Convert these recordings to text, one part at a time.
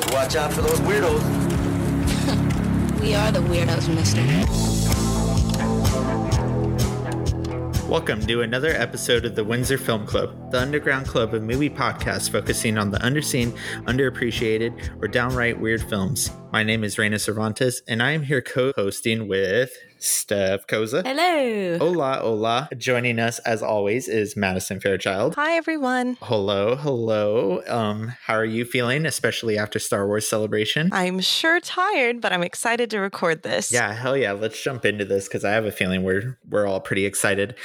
But watch out for those weirdos. We are the weirdos, mister. Welcome to another episode of the Windsor Film Club, the underground club of movie podcasts focusing on the underseen, underappreciated, or downright weird films. My name is Reina Cervantes, and I am here co-hosting with Steph Koza. Hello. Hola, hola. Joining us, as always, is Madison Fairchild. Hi, everyone. Hello, hello. How are you feeling, especially after Star Wars Celebration? I'm sure tired, but I'm excited to record this. Yeah, hell yeah. Let's jump into this, because I have a feeling we're all pretty excited.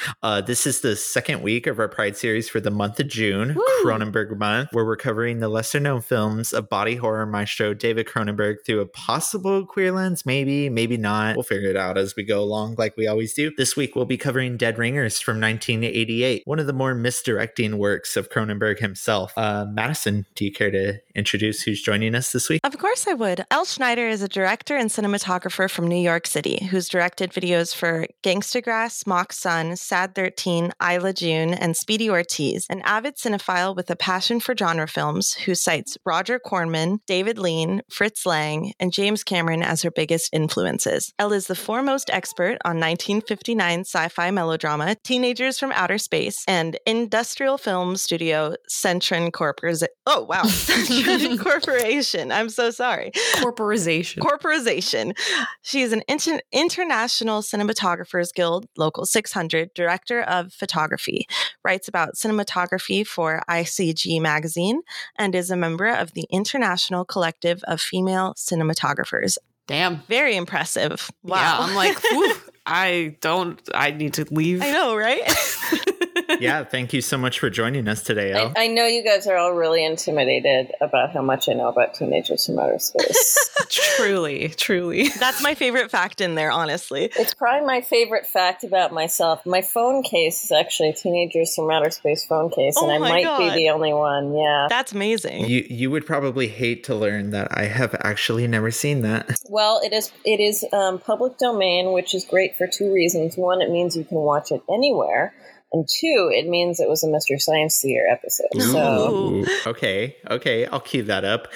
This is the second week of our Pride series for the month of June, Woo! Cronenberg month, where we're covering the lesser-known films of body horror maestro David Cronenberg through a possible queer lens, maybe not. We'll figure it out as we go along, like we always do. This week we'll be covering Dead Ringers from 1988, one of the more misdirecting works of Cronenberg himself. Madison, do you care to introduce who's joining us this week? Of course I would. Elle Schneider is a director and cinematographer from New York City who's directed videos for Gangsta Grass, Mock Sun, Sad 13, Isla June, and Speedy Ortiz, an avid cinephile with a passion for genre films who cites Roger Corman, David Lean, Fritz Lang, and James Cameron as her biggest influences. Elle is the foremost expert on 1959 sci-fi melodrama Teenagers from Outer Space and industrial film studio Centron Corporation. I'm so sorry. Corporization. She is an International Cinematographers Guild Local 600 director of photography, writes about cinematography for ICG magazine, and is a member of the International Collective of Female Cinematographers. Damn. Very impressive. Wow. Yeah, I'm like, I need to leave. I know, right? Yeah, thank you so much for joining us today, Elle. I know you guys are all really intimidated about how much I know about Teenagers from Outer Space. Truly. That's my favorite fact in there, honestly. It's probably my favorite fact about myself. My phone case is actually a Teenagers from Outer Space phone case, and I might be the only one. Yeah. That's amazing. You would probably hate to learn that I have actually never seen that. Well, it is public domain, which is great for two reasons. One, it means you can watch it anywhere. And two, it means it was a Mystery Science Theater episode. So. Okay. I'll cue that up.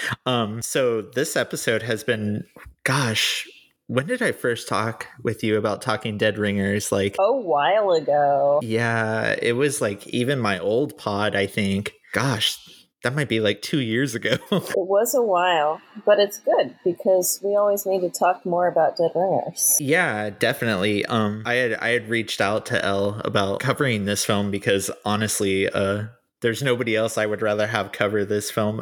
So this episode has been, gosh, when did I first talk with you about talking Dead Ringers? Like a while ago. Yeah, it was like even my old pod, I think. Gosh. That might be like 2 years ago. It was a while, but it's good because we always need to talk more about Dead Ringers. Yeah, definitely. I had reached out to Elle about covering this film because honestly, there's nobody else I would rather have cover this film.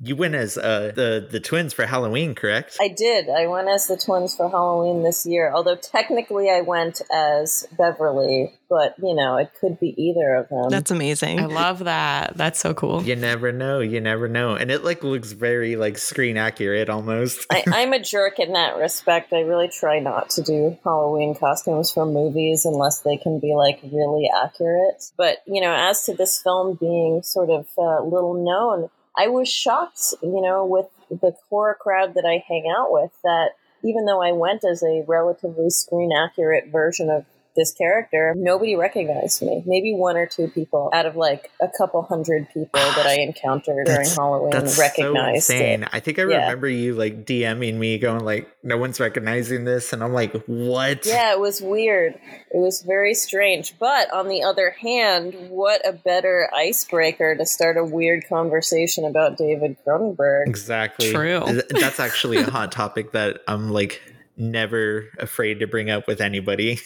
You went as the twins for Halloween, correct? I did. I went as the twins for Halloween this year, although technically I went as Beverly, but, you know, it could be either of them. That's amazing. I love that. That's so cool. You never know. And it, like, looks very, like, screen accurate almost. I'm a jerk in that respect. I really try not to do Halloween costumes for movies unless they can be, like, really accurate. But, you know, as to this film being sort of little known, I was shocked, you know, with the horror crowd that I hang out with, that even though I went as a relatively screen accurate version of this character, nobody recognized me. Maybe one or two people out of like a couple hundred people that I encountered during Halloween recognized. So insane. I think I remember you like DMing me going like, no one's recognizing this. And I'm like, what? Yeah, it was weird. It was very strange. But on the other hand, what a better icebreaker to start a weird conversation about David Cronenberg. Exactly. True. That's actually a hot topic that I'm like, never afraid to bring up with anybody.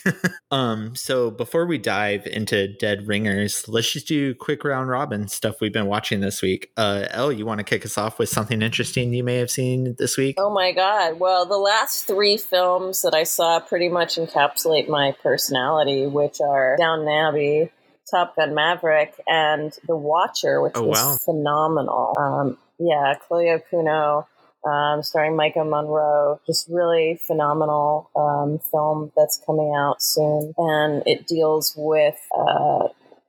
So before we dive into Dead Ringers, let's just do quick round robin stuff we've been watching this week. Elle, you want to kick us off with something interesting you may have seen this week? Oh my God. Well, the last three films that I saw pretty much encapsulate my personality, which are Downton Abbey, Top Gun Maverick, and The Watcher, which was phenomenal. Chloe Okuno. Starring Maika Monroe, just really phenomenal film that's coming out soon. And it deals with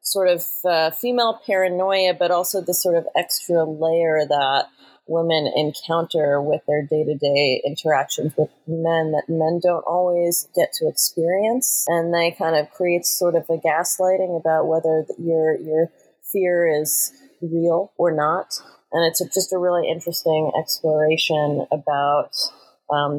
sort of female paranoia, but also the sort of extra layer that women encounter with their day-to-day interactions with men that men don't always get to experience. And they kind of create sort of a gaslighting about whether your fear is real or not. And it's just a really interesting exploration about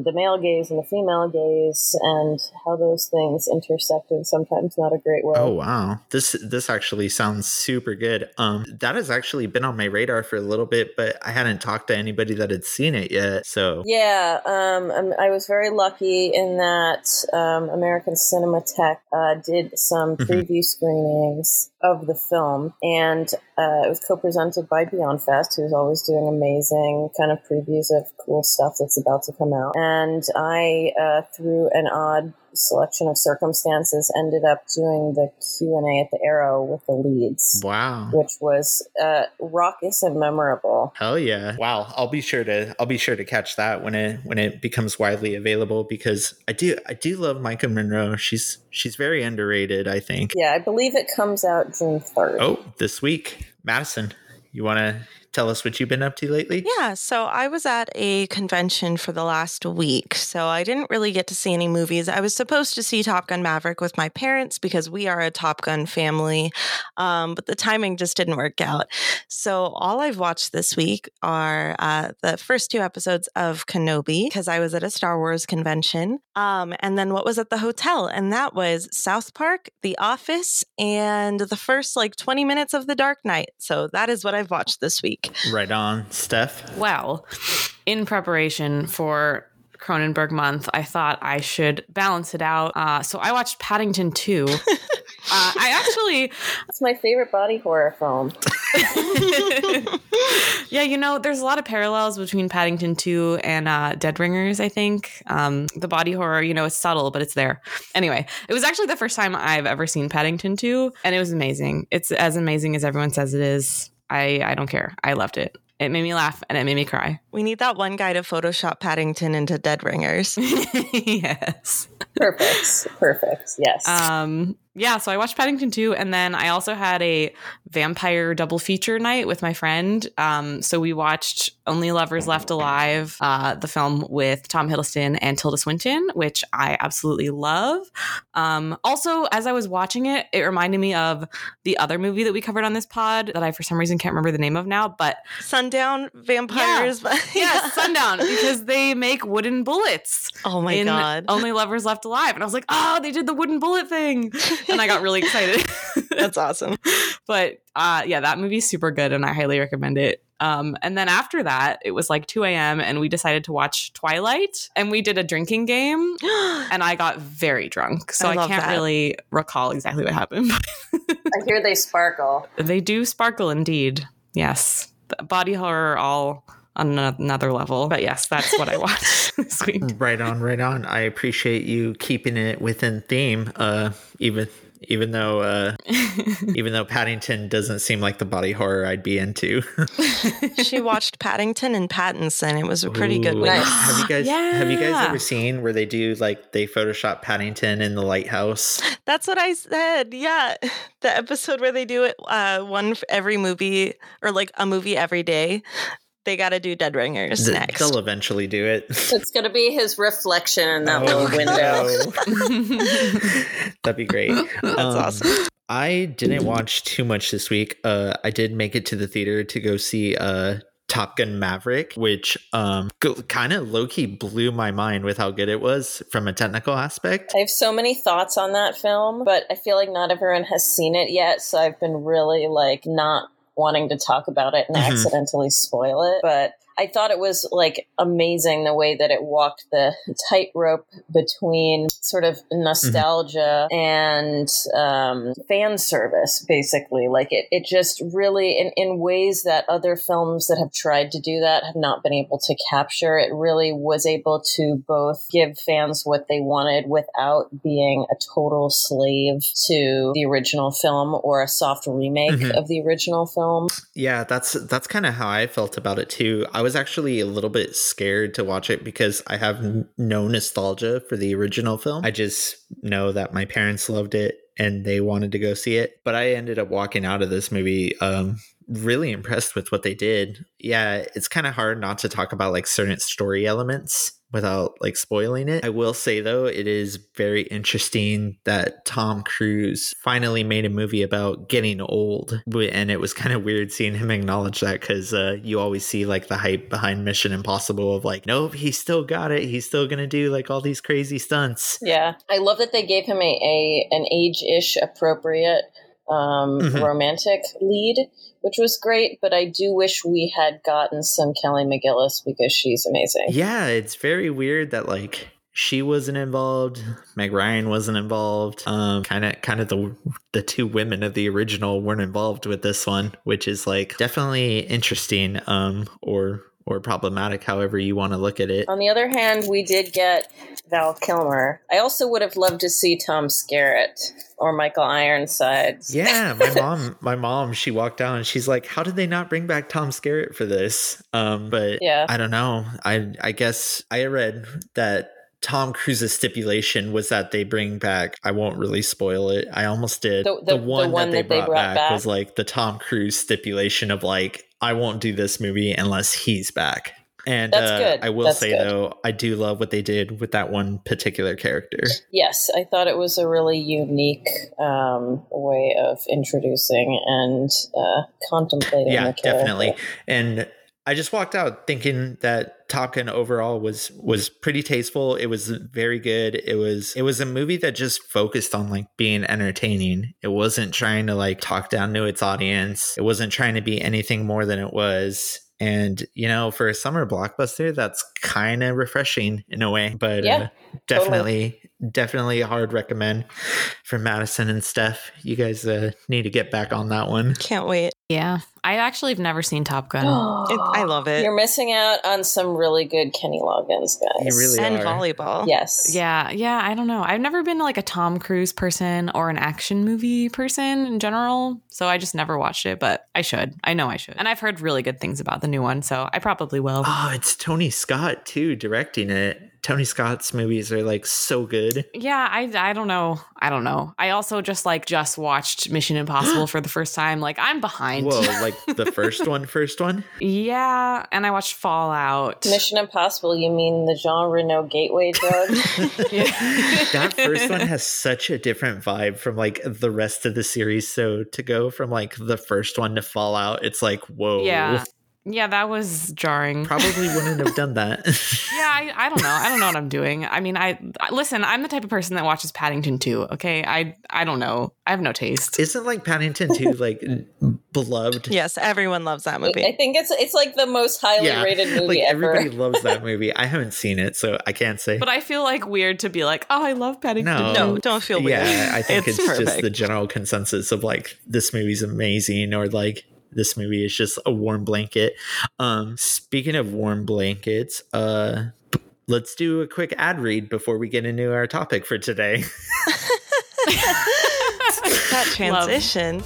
the male gaze and the female gaze and how those things intersect in sometimes not a great way. Oh, wow. This actually sounds super good. That has actually been on my radar for a little bit, but I hadn't talked to anybody that had seen it yet. So yeah, I was very lucky in that American Cinematheque did some preview screenings of the film, and it was co-presented by Beyond Fest, who's always doing amazing kind of previews of cool stuff that's about to come out. And I, through an odd selection of circumstances, ended up doing the Q&A at the Arrow with the leads. Wow. Which was raucous and memorable. Hell yeah. Wow. I'll be sure to catch that when it becomes widely available, because I do love Maika Monroe. She's very underrated, I think. Yeah, I believe it comes out June 3rd. Oh, this week. Madison, you want to tell us what you've been up to lately? Yeah, so I was at a convention for the last week, so I didn't really get to see any movies. I was supposed to see Top Gun Maverick with my parents because we are a Top Gun family, but the timing just didn't work out. So all I've watched this week are the first two episodes of Kenobi, because I was at a Star Wars convention, and then what was at the hotel, and that was South Park, The Office, and the first 20 minutes of The Dark Knight. So that is what I've watched this week. Right on, Steph. Well, in preparation for Cronenberg month, I thought I should balance it out. So I watched Paddington 2. It's my favorite body horror film. Yeah, there's a lot of parallels between Paddington 2 and Dead Ringers, I think. The body horror, it's subtle, but it's there. Anyway, it was actually the first time I've ever seen Paddington 2, and it was amazing. It's as amazing as everyone says it is. I don't care. I loved it. It made me laugh and it made me cry. We need that one guy to Photoshop Paddington into Dead Ringers. Yes. Perfect. Yes. Yeah, so I watched Paddington 2, and then I also had a vampire double feature night with my friend. So we watched Only Lovers Left Alive, the film with Tom Hiddleston and Tilda Swinton, which I absolutely love. Also, as I was watching it, it reminded me of the other movie that we covered on this pod that I, for some reason, can't remember the name of now, but... Sundown Vampires. Yeah, yeah, Sundown, because they make wooden bullets. Oh, my God. Only Lovers Left Alive. And I was like, oh, they did the wooden bullet thing. And I got really excited. That's awesome. But yeah, that movie's super good and I highly recommend it. And then after that, it was 2 a.m. and we decided to watch Twilight, and we did a drinking game and I got very drunk. So I can't really recall exactly what happened. I hear they sparkle. They do sparkle indeed. Yes. Body horror all on another level. But yes, that's what I watched this week. Right on. I appreciate you keeping it within theme, even though Paddington doesn't seem like the body horror I'd be into. She watched Paddington and Pattinson. It was a pretty good week. Nice. Have you guys ever seen where they do they Photoshop Paddington in the lighthouse? That's what I said. Yeah, the episode where they do it one for every movie, or a movie every day. They got to do Dead Ringers next. They'll eventually do it. It's going to be his reflection in that little window. That'd be great. That's awesome. I didn't watch too much this week. I did make it to the theater to go see Top Gun Maverick, which kind of low-key blew my mind with how good it was from a technical aspect. I have so many thoughts on that film, but I feel like not everyone has seen it yet, so I've been really not wanting to talk about it and accidentally spoil it. But I thought it was amazing the way that it walked the tightrope between sort of nostalgia and fan service, basically. It just really, in ways that other films that have tried to do that have not been able to capture, it really was able to both give fans what they wanted without being a total slave to the original film or a soft remake of the original film. Yeah, that's kind of how I felt about it, too. I was actually a little bit scared to watch it because I have no nostalgia for the original film. I just know that my parents loved it and they wanted to go see it. But I ended up walking out of this movie really impressed with what they did. Yeah, it's kind of hard not to talk about certain story elements without like spoiling it. I will say though, it is very interesting that Tom Cruise finally made a movie about getting old, and it was kind of weird seeing him acknowledge that, because you always see like the hype behind Mission Impossible of like, nope, he's still got it, he's still gonna do like all these crazy stunts. Yeah, I love that they gave him an age-ish appropriate romantic lead, which was great, but I do wish we had gotten some Kelly McGillis, because she's amazing. Yeah, it's very weird that like she wasn't involved, Meg Ryan wasn't involved, kind of the two women of the original weren't involved with this one, which is like definitely interesting, or problematic, however you want to look at it. On the other hand, we did get Val Kilmer. I also would have loved to see Tom Skerritt or Michael Ironsides. Yeah, my mom, she walked down and she's like, how did they not bring back Tom Skerritt for this? But yeah. I don't know. I guess I read that Tom Cruise's stipulation was that they bring back, I won't really spoil it, I almost did. The one that they brought back was like the Tom Cruise stipulation of like, I won't do this movie unless he's back. And that's good. I will say, though, I do love what they did with that one particular character. Yes, I thought it was a really unique way of introducing and contemplating the character. Yeah, definitely. And I just walked out thinking that Top Gun overall was pretty tasteful. It was very good. It was a movie that just focused on like being entertaining. It wasn't trying to like talk down to its audience. It wasn't trying to be anything more than it was. And, you know, for a summer blockbuster, that's kind of refreshing in a way. But yeah, definitely hard recommend for Madison and Steph. You guys need to get back on that one. Can't wait. Yeah. I actually have never seen Top Gun. I love it. You're missing out on some really good Kenny Loggins, guys. You really are. And volleyball. Yes. Yeah. Yeah. I don't know. I've never been like a Tom Cruise person or an action movie person in general, so I just never watched it, but I should. I know I should. And I've heard really good things about the new one, so I probably will. Oh, it's Tony Scott, too, directing it. Tony Scott's movies are like so good. Yeah, I don't know. I also just watched Mission Impossible for the first time. Like, I'm behind. Whoa, like the first one? Yeah, and I watched Fallout. Mission Impossible, you mean the Jean Reno gateway drug? That first one has such a different vibe from like the rest of the series. So to go from like the first one to Fallout, it's like, whoa. Yeah. Yeah, that was jarring. Probably wouldn't have done that. Yeah, I don't know. I don't know what I'm doing. I mean, listen, I'm the type of person that watches Paddington 2, okay? I don't know. I have no taste. Isn't like Paddington 2 like beloved? Yes, everyone loves that movie. I think it's like the most highly rated movie ever. Everybody loves that movie. I haven't seen it, so I can't say. But I feel like weird to be like, oh, I love Paddington 2. No, don't feel weird. Yeah, I think it's just the general consensus of like, this movie's amazing, or like, this movie is just a warm blanket. Speaking of warm blankets, let's do a quick ad read before we get into our topic for today. That transition.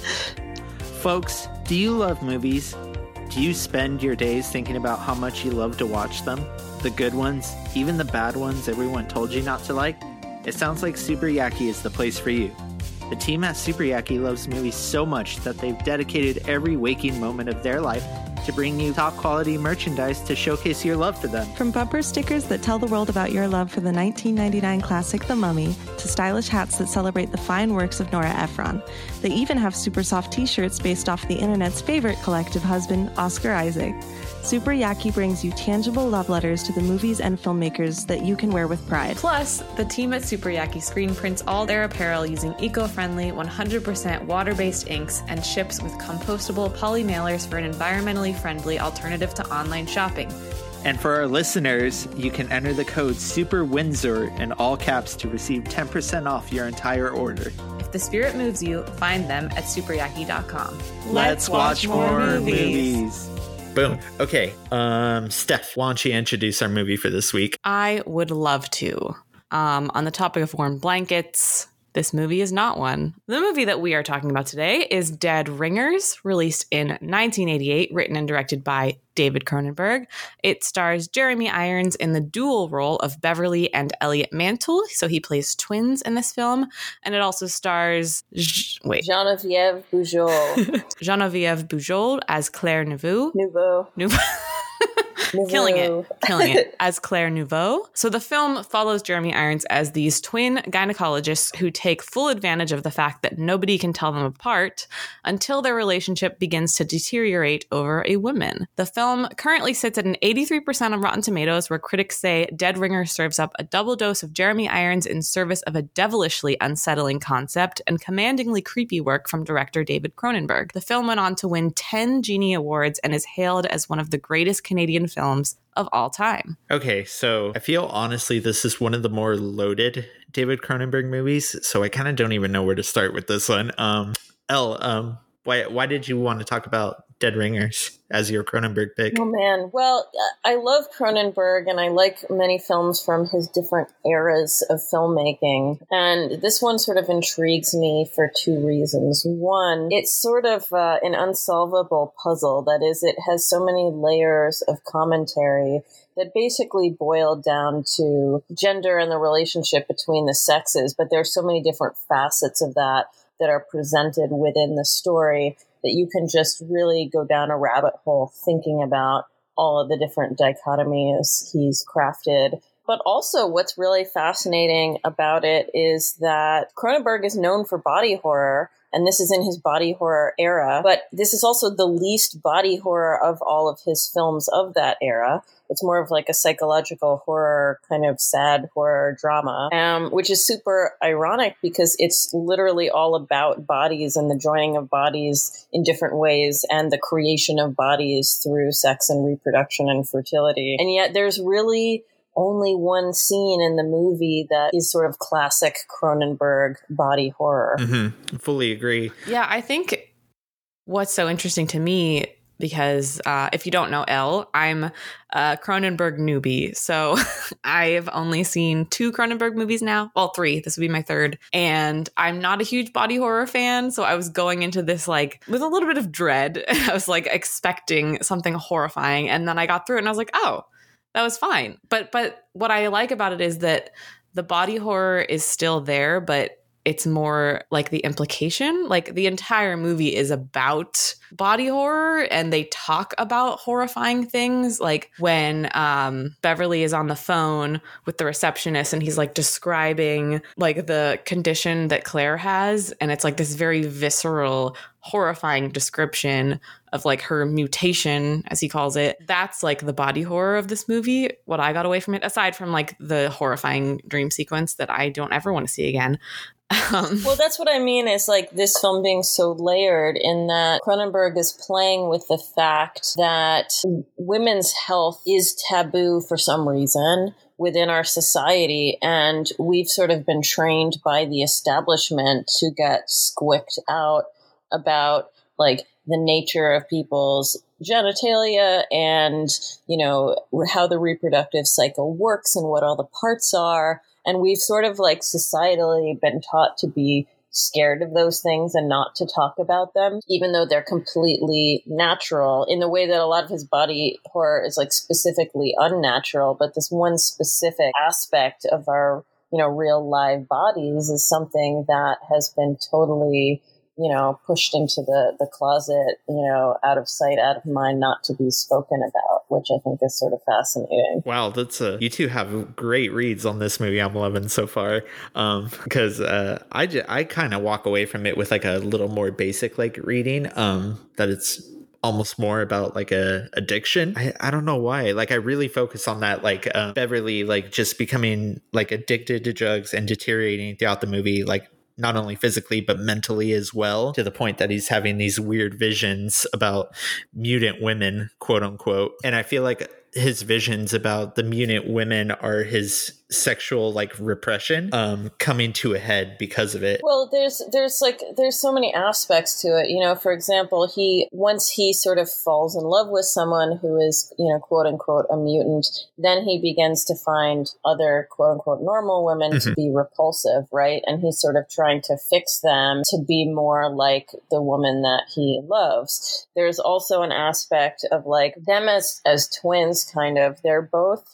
Folks, do you love movies? Do you spend your days thinking about how much you love to watch them? The good ones, even the bad ones everyone told you not to like? It sounds like Super Yaki is the place for you. The team at Super Yaki loves movies so much that they've dedicated every waking moment of their life to bring you top-quality merchandise to showcase your love for them. From bumper stickers that tell the world about your love for the 1999 classic The Mummy, to stylish hats that celebrate the fine works of Nora Ephron. They even have super soft t-shirts based off the internet's favorite collective husband, Oscar Isaac. Super Yaki brings you tangible love letters to the movies and filmmakers that you can wear with pride. Plus, the team at Super Yaki screen prints all their apparel using eco-friendly, 100% water-based inks and ships with compostable poly mailers for an environmentally friendly alternative to online shopping. And for our listeners, you can enter the code SUPERWINDSOR in all caps to receive 10% off your entire order. If the spirit moves you, find them at superyaki.com. Let's watch more movies. Boom. Okay. Steph, why don't you introduce our movie for this week? I would love to. On the topic of warm blankets, this movie is not one. The movie that we are talking about today is Dead Ringers, released in 1988, written and directed by David Cronenberg. It stars Jeremy Irons in the dual role of Beverly and Elliot Mantle. So he plays twins in this film. And it also stars Genevieve Bujold as Claire Niveau. Killing it as Claire Niveau. So the film follows Jeremy Irons as these twin gynecologists who take full advantage of the fact that nobody can tell them apart until their relationship begins to deteriorate over a woman. The film currently sits at an 83% on Rotten Tomatoes, where critics say Dead Ringers serves up a double dose of Jeremy Irons in service of a devilishly unsettling concept and commandingly creepy work from director David Cronenberg. The film went on to win 10 Genie Awards and is hailed as one of the greatest Canadian films of all time. Okay, so I feel honestly this is one of the more loaded David Cronenberg movies, so I kind of don't even know where to start with this one. Elle, why did you want to talk about Dead Ringers as your Cronenberg pick? Oh man, well, I love Cronenberg and I like many films from his different eras of filmmaking. And this one sort of intrigues me for two reasons. One, it's sort of an unsolvable puzzle. That is, it has so many layers of commentary that basically boiled down to gender and the relationship between the sexes. But there's so many different facets of that are presented within the story that you can just really go down a rabbit hole thinking about all of the different dichotomies he's crafted. But also what's really fascinating about it is that Cronenberg is known for body horror, and this is in his body horror era, but this is also the least body horror of all of his films of that era. It's more of like a psychological horror, kind of sad horror drama, which is super ironic because it's literally all about bodies and the joining of bodies in different ways and the creation of bodies through sex and reproduction and fertility. And yet there's really only one scene in the movie that is sort of classic Cronenberg body horror. Mm-hmm. I fully agree. Yeah, I think what's so interesting to me, because if you don't know Elle, I'm a Cronenberg newbie. So I've only seen 2 Cronenberg movies now. Well, 3. This would be my 3rd. And I'm not a huge body horror fan. So I was going into this like with a little bit of dread. I was like expecting something horrifying. And then I got through it and I was like, oh, that was fine. But what I like about it is that the body horror is still there, but it's more like the implication, like the entire movie is about body horror and they talk about horrifying things. Like when Beverly is on the phone with the receptionist and he's like describing like the condition that Claire has. And it's like this very visceral, horrifying description of like her mutation, as he calls it. That's like the body horror of this movie, what I got away from it, aside from like the horrifying dream sequence that I don't ever want to see again. Well, that's what I mean is like this film being so layered in that Cronenberg is playing with the fact that women's health is taboo for some reason within our society. And we've sort of been trained by the establishment to get squicked out about like the nature of people's genitalia and, you know, how the reproductive cycle works and what all the parts are. And we've sort of like societally been taught to be scared of those things and not to talk about them, even though they're completely natural in the way that a lot of his body horror is like specifically unnatural. But this one specific aspect of our, you know, real live bodies is something that has been totally, you know, pushed into the closet, you know, out of sight, out of mind, not to be spoken about, which I think is sort of fascinating. Wow, that's you two have great reads on this movie. I'm loving so far because I kind of walk away from it with like a little more basic like reading that it's almost more about like a addiction. I don't know why. Like I really focus on that, like Beverly, like just becoming like addicted to drugs and deteriorating throughout the movie, like not only physically, but mentally as well, to the point that he's having these weird visions about mutant women, quote unquote. And I feel like his visions about the mutant women are his sexual like repression coming to a head because of it. Well, there's so many aspects to it. You know, for example, once he sort of falls in love with someone who is, you know, quote unquote a mutant, then he begins to find other quote unquote normal women mm-hmm. to be repulsive, right? And he's sort of trying to fix them to be more like the woman that he loves. There's also an aspect of like them as twins, kind of. They're both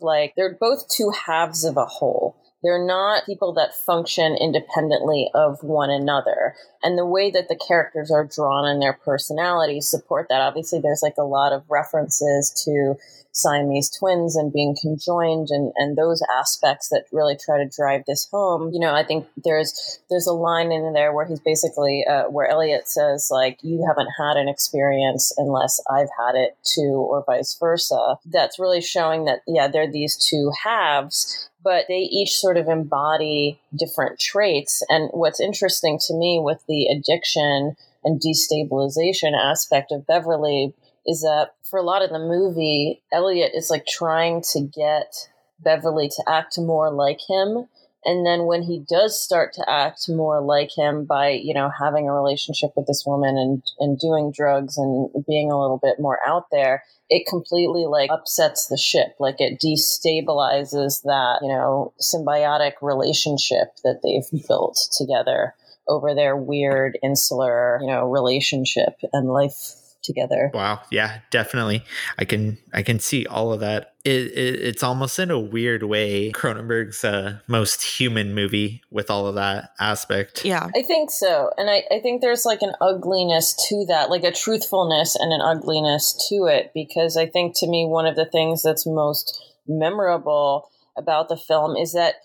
two halves of a whole. They're not people that function independently of one another. And the way that the characters are drawn and their personalities support that. Obviously, there's like a lot of references to Siamese twins and being conjoined and those aspects that really try to drive this home. You know, I think there's a line in there where he's basically, where Elliot says, like, you haven't had an experience unless I've had it too, or vice versa. That's really showing that, yeah, they're these two halves, but they each sort of embody different traits. And what's interesting to me with the addiction and destabilization aspect of Beverly is that for a lot of the movie, Elliot is like trying to get Beverly to act more like him. And then when he does start to act more like him by, you know, having a relationship with this woman and doing drugs and being a little bit more out there, it completely like upsets the ship. Like it destabilizes that, you know, symbiotic relationship that they've built together over their weird insular, you know, relationship and life together. Wow. Yeah, definitely. I can see all of that. It's almost in a weird way Cronenberg's most human movie with all of that aspect. Yeah, I think so. And I think there's like an ugliness to that, like a truthfulness and an ugliness to it, because I think to me, one of the things that's most memorable about the film is that,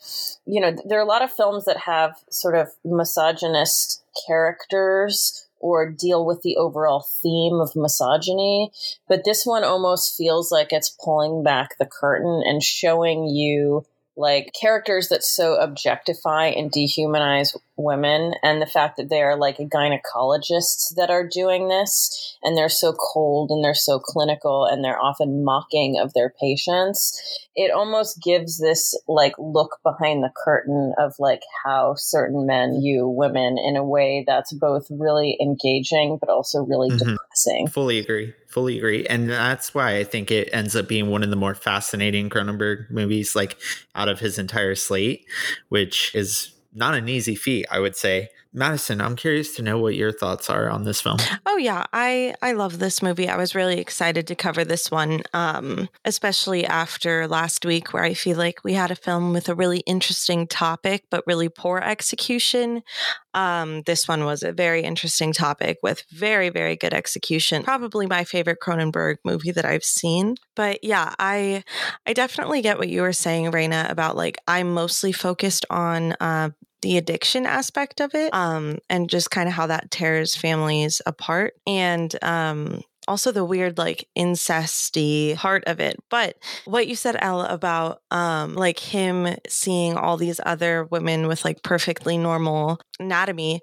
you know, there are a lot of films that have sort of misogynist characters or deal with the overall theme of misogyny. But this one almost feels like it's pulling back the curtain and showing you like characters that so objectify and dehumanize women, and the fact that they are like gynecologists that are doing this, and they're so cold and they're so clinical and they're often mocking of their patients. It almost gives this like look behind the curtain of like how certain men view women in a way that's both really engaging but also really depressing. Fully agree. And that's why I think it ends up being one of the more fascinating Cronenberg movies, like out of his entire slate, which is not an easy feat, I would say. Madison, I'm curious to know what your thoughts are on this film. Oh, yeah. I love this movie. I was really excited to cover this one, especially after last week, where I feel like we had a film with a really interesting topic, but really poor execution. This one was a very interesting topic with very, very good execution. Probably my favorite Cronenberg movie that I've seen. But yeah, I definitely get what you were saying, Reina, about like I'm mostly focused on the addiction aspect of it, and just kind of how that tears families apart, and also the weird like incesty part of it. But what you said, Elle, about like him seeing all these other women with like perfectly normal anatomy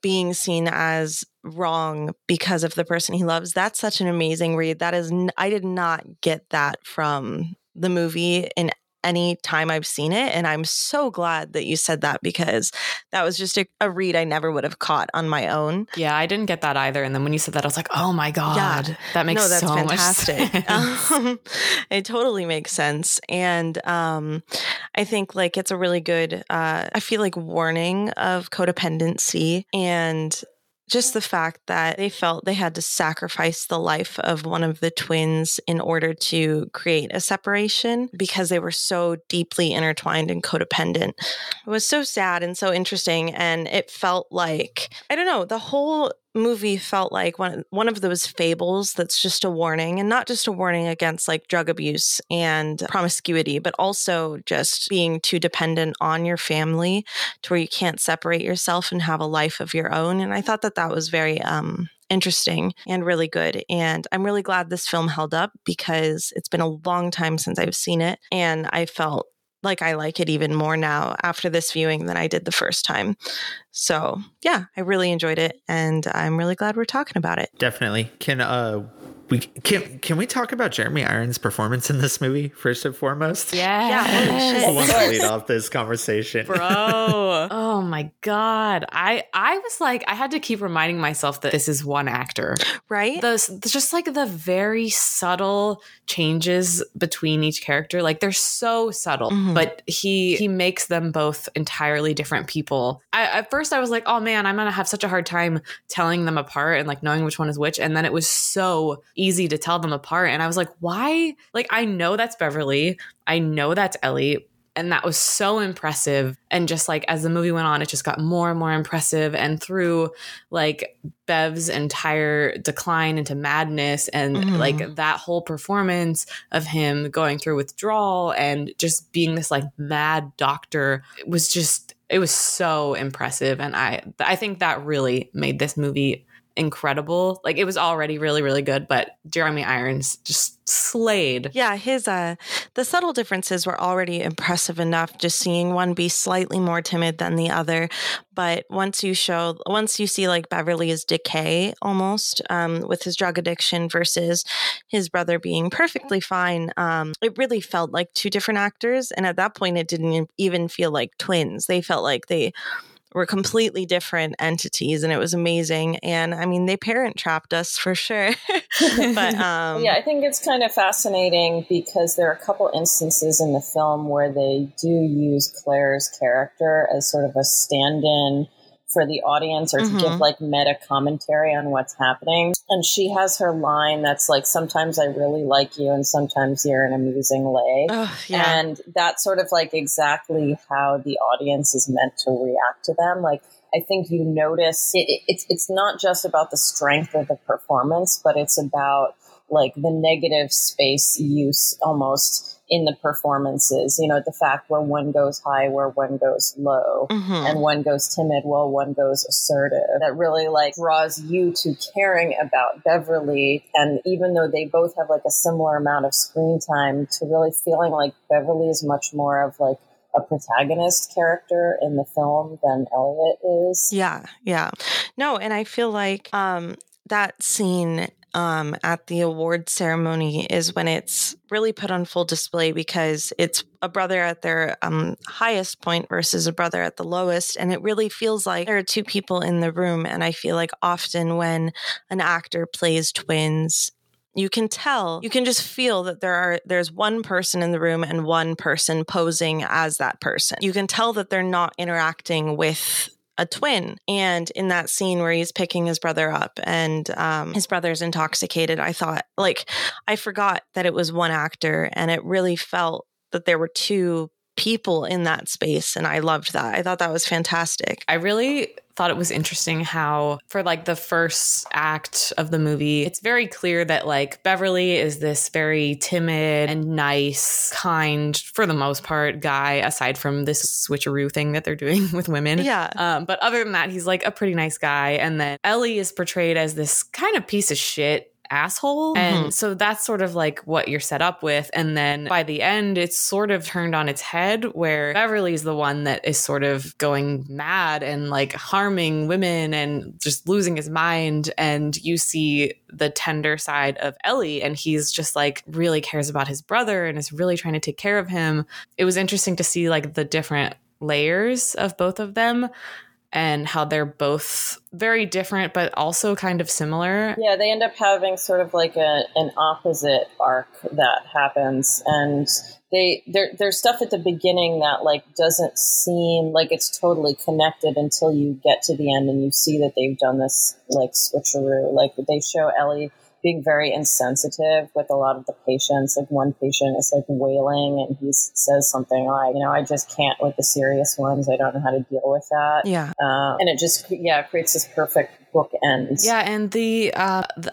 being seen as wrong because of the person he loves, that's such an amazing read. That is, I did not get that from the movie in any time I've seen it. And I'm so glad that you said that, because that was just a read I never would have caught on my own. Yeah, I didn't get that either. And then when you said that, I was like, oh my God, yeah. That makes so fantastic. Much sense. It totally makes sense. And I think like it's a really good, I feel like, warning of codependency, and just the fact that they felt they had to sacrifice the life of one of the twins in order to create a separation, because they were so deeply intertwined and codependent. It was so sad and so interesting. And it felt like, I don't know, the whole movie felt like one of those fables that's just a warning, and not just a warning against like drug abuse and promiscuity, but also just being too dependent on your family to where you can't separate yourself and have a life of your own. And I thought that that was very interesting and really good. And I'm really glad this film held up, because it's been a long time since I've seen it, and I felt like I like it even more now after this viewing than I did the first time. So yeah, I really enjoyed it, and I'm really glad we're talking about it. Definitely. Can we talk about Jeremy Irons' performance in this movie first and foremost? Yeah. I want to lead off this conversation, bro. Oh my God. I was like, I had to keep reminding myself that this is one actor, right? Just like the very subtle changes between each character, like they're so subtle, but he makes them both entirely different people. At first, I was like, oh man, I'm gonna have such a hard time telling them apart and like knowing which one is which, and then it was so easy to tell them apart. And I was like, why? Like, I know that's Beverly. I know that's Ellie. And that was so impressive. And just like as the movie went on, it just got more and more impressive. And through like Bev's entire decline into madness and like that whole performance of him going through withdrawal and just being this like mad doctor, it was just, it was so impressive. And I think that really made this movie incredible. Like it was already really, really good, but Jeremy Irons just slayed. Yeah, his the subtle differences were already impressive enough, just seeing one be slightly more timid than the other. But once you see like Beverly's decay almost with his drug addiction versus his brother being perfectly fine, it really felt like two different actors. And at that point, it didn't even feel like twins. They felt like they were completely different entities, and it was amazing. And I mean, they parent trapped us for sure. But yeah, I think it's kind of fascinating because there are a couple instances in the film where they do use Claire's character as sort of a stand-in for the audience or to give like meta commentary on what's happening. And she has her line that's like, sometimes I really like you and sometimes you're an amusing lay. Oh, yeah. And that's sort of like exactly how the audience is meant to react to them. Like, I think you notice it's not just about the strength of the performance, but it's about like the negative space use almost in the performances, you know, the fact where one goes high, where one goes low, and one goes timid, while one goes assertive. That really like draws you to caring about Beverly. And even though they both have like a similar amount of screen time, to really feeling like Beverly is much more of like a protagonist character in the film than Elliot is. Yeah. Yeah. No. And I feel like that scene at the award ceremony is when it's really put on full display, because it's a brother at their highest point versus a brother at the lowest. And it really feels like there are two people in the room. And I feel like often when an actor plays twins, you can tell, you can just feel that there's one person in the room and one person posing as that person. You can tell that they're not interacting with a twin. And in that scene where he's picking his brother up and his brother's intoxicated, I thought, like, I forgot that it was one actor, and it really felt that there were two people in that space. And I loved that. I thought that was fantastic. I really thought it was interesting how for like the first act of the movie, it's very clear that like Beverly is this very timid and nice, kind, for the most part, guy, aside from this switcheroo thing that they're doing with women. Yeah. But other than that, he's like a pretty nice guy. And then Ellie is portrayed as this kind of piece of shit asshole. And so that's sort of like what you're set up with. And then by the end, it's sort of turned on its head where Beverly's the one that is sort of going mad and like harming women and just losing his mind. And you see the tender side of Ellie, and he's just like really cares about his brother and is really trying to take care of him. It was interesting to see like the different layers of both of them and how they're both very different, but also kind of similar. Yeah, they end up having sort of like an opposite arc that happens. And there's stuff at the beginning that like doesn't seem like it's totally connected until you get to the end and you see that they've done this like switcheroo. Like they show Ellie being very insensitive with a lot of the patients. Like one patient is like wailing and he says something like, you know, I just can't with the serious ones. I don't know how to deal with that. Yeah. And it just, creates this perfect bookend. Yeah. And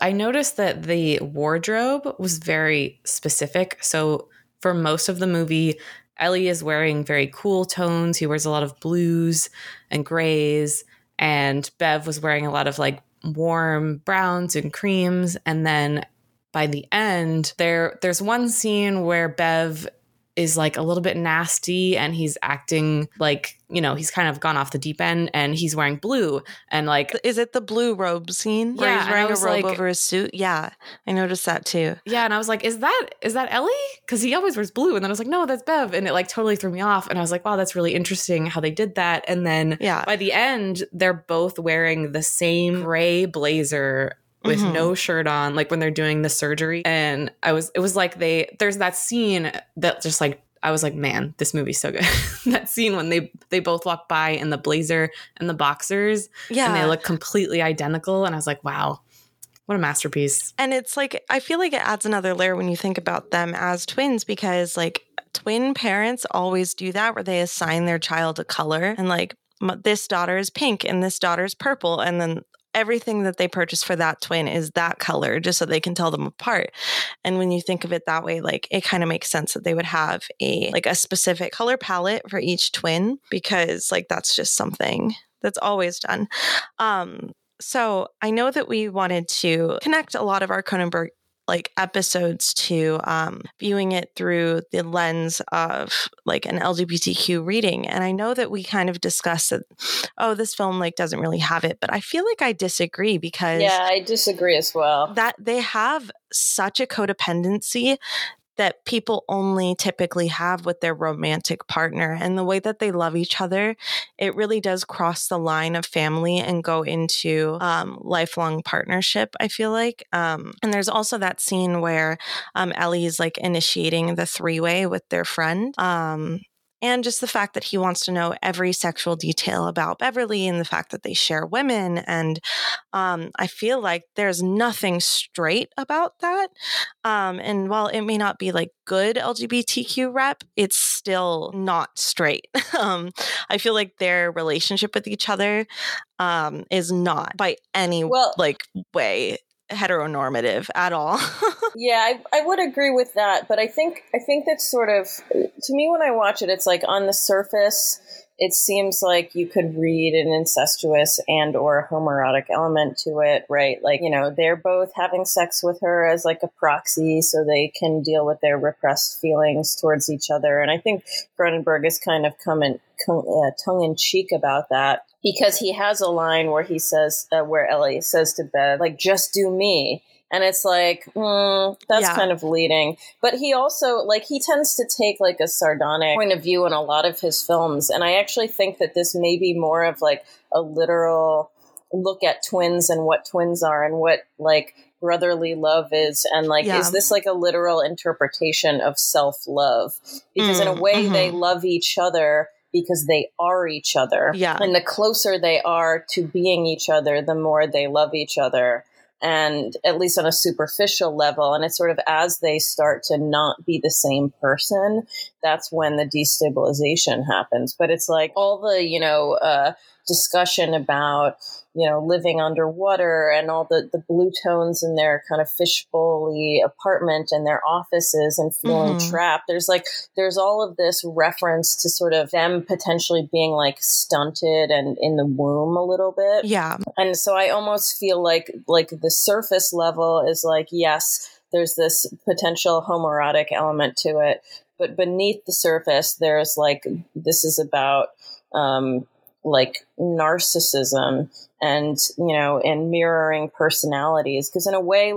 I noticed that the wardrobe was very specific. So for most of the movie, Ellie is wearing very cool tones. He wears a lot of blues and grays, and Bev was wearing a lot of like warm browns and creams. And then by the end, there's one scene where Bev is like a little bit nasty and he's acting like, you know, he's kind of gone off the deep end and he's wearing blue. And like, is it the blue robe scene where he's wearing a robe over his suit? Yeah. I noticed that too. Yeah. And I was like, is that Ellie? Cause he always wears blue. And then I was like, no, that's Bev. And it like totally threw me off. And I was like, wow, that's really interesting how they did that. And then by the end, they're both wearing the same gray blazer with no shirt on, like when they're doing the surgery. And it was like there's that scene that just like, I was like, man, this movie's so good. That scene when they both walk by in the blazer and the boxers and they look completely identical. And I was like, wow, what a masterpiece. And it's like, I feel like it adds another layer when you think about them as twins, because like twin parents always do that, where they assign their child a color, and like this daughter is pink and this daughter is purple, and then everything that they purchase for that twin is that color, just so they can tell them apart. And when you think of it that way, like it kind of makes sense that they would have a specific color palette for each twin, because like that's just something that's always done. So I know that we wanted to connect a lot of our Cronenberg episodes to viewing it through the lens of like an LGBTQ reading. And I know that we kind of discussed that, oh, this film like doesn't really have it, but I feel like I disagree, because I disagree as well, that they have such a codependency that people only typically have with their romantic partner. And the way that they love each other, it really does cross the line of family and go into lifelong partnership, I feel like. And there's also that scene where Ellie's like initiating the three-way with their friend. And just the fact that he wants to know every sexual detail about Beverly, and the fact that they share women. And I feel like there's nothing straight about that. And while it may not be like good LGBTQ rep, it's still not straight. I feel like their relationship with each other is not by any way heteronormative at all. I would agree with that, but I think that's sort of, to me when I watch it, it's like on the surface it seems like you could read an incestuous and or homoerotic element to it, right? Like, you know, they're both having sex with her as like a proxy so they can deal with their repressed feelings towards each other. And I think Cronenberg is kind of tongue-in-cheek about that, because he has a line where he says, where Ellie says to Bev, like, just do me. And it's like, that's kind of leading. But he also, he tends to take, a sardonic point of view in a lot of his films. And I actually think that this may be more of, a literal look at twins and what twins are and what, brotherly love is. And, is this, a literal interpretation of self-love? Because in a way, they love each other because they are each other. Yeah. And the closer they are to being each other, the more they love each other. And at least on a superficial level. And it's sort of as they start to not be the same person, that's when the destabilization happens. But it's like all the, discussion about, living underwater and all the blue tones in their kind of fishbowl-y apartment and their offices and feeling trapped. There's all of this reference to sort of them potentially being stunted and in the womb a little bit. Yeah. And so I almost feel like the surface level is yes, there's this potential homoerotic element to it. But beneath the surface, there's this is about, narcissism and, and mirroring personalities. Because in a way,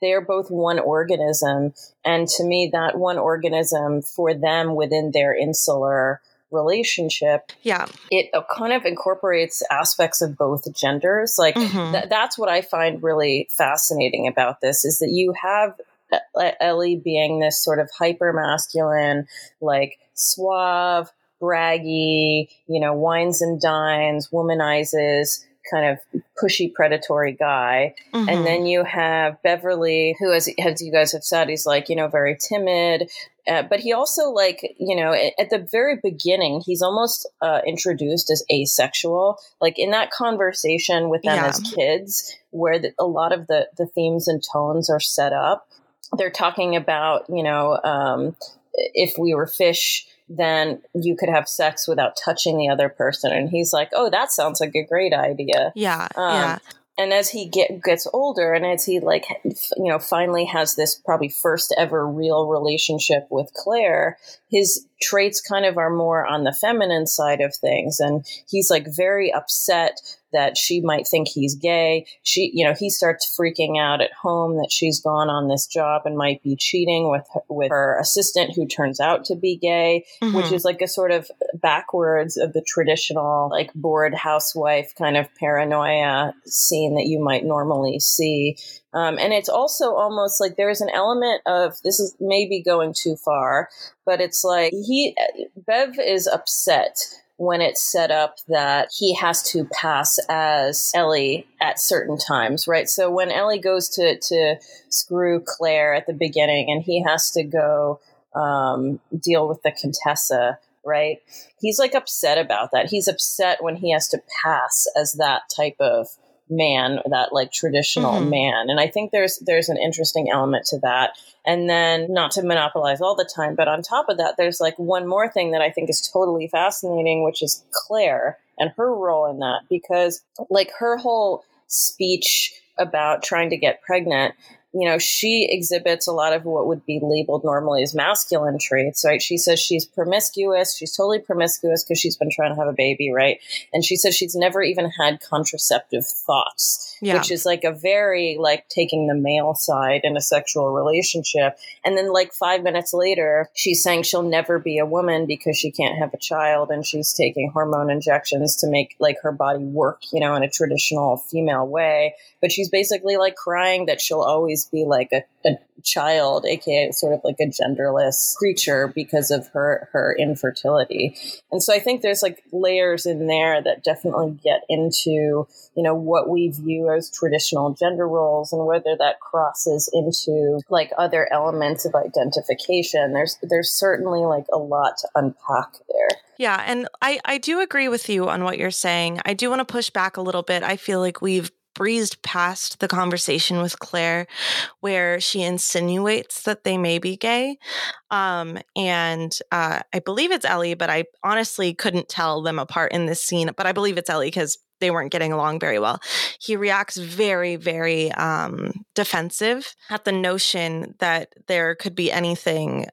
they are both one organism. And to me, that one organism for them within their insular relationship, it kind of incorporates aspects of both genders. That's what I find really fascinating about this, is that you have Ellie being this sort of hyper masculine, suave, braggy, wines and dines, womanizes, kind of pushy, predatory guy. And then you have Beverly, who, as you guys have said, he's very timid. But he also at the very beginning, he's almost introduced as asexual, in that conversation with them as kids, where a lot of the themes and tones are set up. They're talking about, if we were fish, then you could have sex without touching the other person. And he's like, oh, that sounds like a great idea. And as he gets older, and as he finally has this probably first ever real relationship with Claire, his traits kind of are more on the feminine side of things. And he's very upset that she might think he's gay. He starts freaking out at home that she's gone on this job and might be cheating with her assistant, who turns out to be gay, which is a sort of backwards of the traditional bored housewife kind of paranoia scene that you might normally see. And it's also almost there is an element of, this is maybe going too far, but it's Bev is upset when it's set up that he has to pass as Ellie at certain times, right? So when Ellie goes to screw Claire at the beginning, and he has to go deal with the Contessa, right? He's like upset about that. He's upset when he has to pass as that type of man, that like traditional man. And I think there's an interesting element to that. And then, not to monopolize all the time, but on top of that, there's like one more thing that I think is totally fascinating, which is Claire and her role in that, because like her whole speech about trying to get pregnant, you know, she exhibits a lot of what would be labeled normally as masculine traits, right? She says she's promiscuous. She's totally promiscuous because she's been trying to have a baby, right? And she says she's never even had contraceptive thoughts, which is like a very, like, taking the male side in a sexual relationship. And then like 5 minutes later, she's saying she'll never be a woman because she can't have a child, and she's taking hormone injections to make like her body work, you know, in a traditional female way. But she's basically like crying that she'll always be like a child, aka sort of like a genderless creature, because of her infertility. And so I think there's like layers in there that definitely get into, you know, what we view as traditional gender roles, and whether that crosses into like other elements of identification. There's certainly like a lot to unpack there. Yeah, and I do agree with you on what you're saying. I do want to push back a little bit. I feel like we've breezed past the conversation with Claire where she insinuates that they may be gay. And I believe it's Ellie, but I honestly couldn't tell them apart in this scene, but I believe it's Ellie because they weren't getting along very well. He reacts very, very defensive at the notion that there could be anything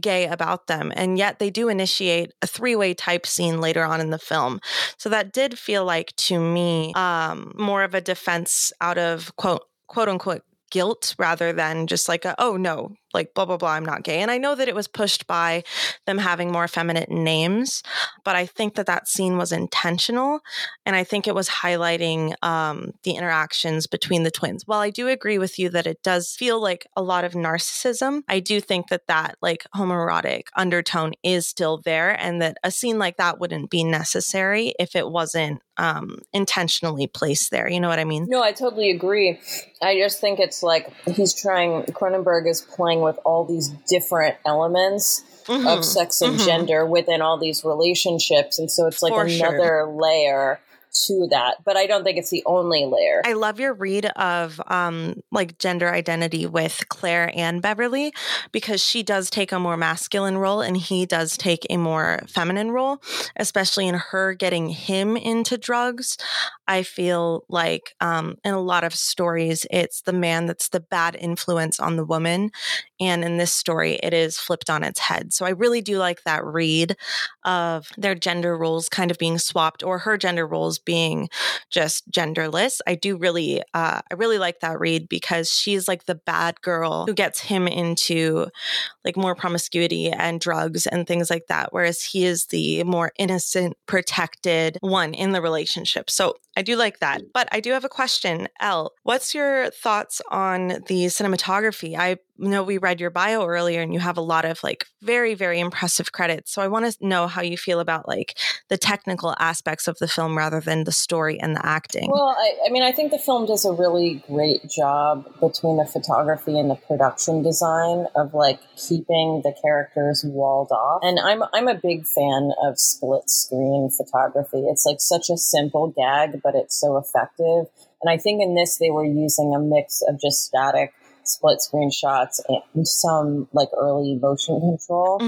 gay about them. And yet they do initiate a three-way type scene later on in the film. So that did feel like, to me, more of a defense out of quote unquote guilt, rather than just like, oh no, like blah, blah, blah, I'm not gay. And I know that it was pushed by them having more effeminate names, but I think that that scene was intentional. And I think it was highlighting the interactions between the twins. While I do agree with you that it does feel like a lot of narcissism, I do think that that like homoerotic undertone is still there, and that a scene like that wouldn't be necessary if it wasn't intentionally placed there. You know what I mean? No, I totally agree. I just think it's like Cronenberg is playing with all these different elements of sex and gender within all these relationships. And so it's like another layer to that, but I don't think it's the only layer. I love your read of like gender identity with Claire and Beverly, because she does take a more masculine role and he does take a more feminine role, especially in her getting him into drugs. I feel like in a lot of stories, it's the man that's the bad influence on the woman. And in this story, it is flipped on its head. So I really do like that read of their gender roles kind of being swapped, or her gender roles being just genderless. I really like that read, because she's like the bad girl who gets him into like more promiscuity and drugs and things like that, whereas he is the more innocent, protected one in the relationship. So I do like that. But I do have a question. Elle, what's your thoughts on the cinematography? I know we read your bio earlier and you have a lot of like very, very impressive credits. So I want to know how you feel about like the technical aspects of the film rather than the story and the acting. Well, I mean, I think the film does a really great job between the photography and the production design of like keeping the characters walled off. And I'm a big fan of split screen photography. It's like such a simple gag, but it's so effective. And I think in this, they were using a mix of just static split screen shots and some like early motion control.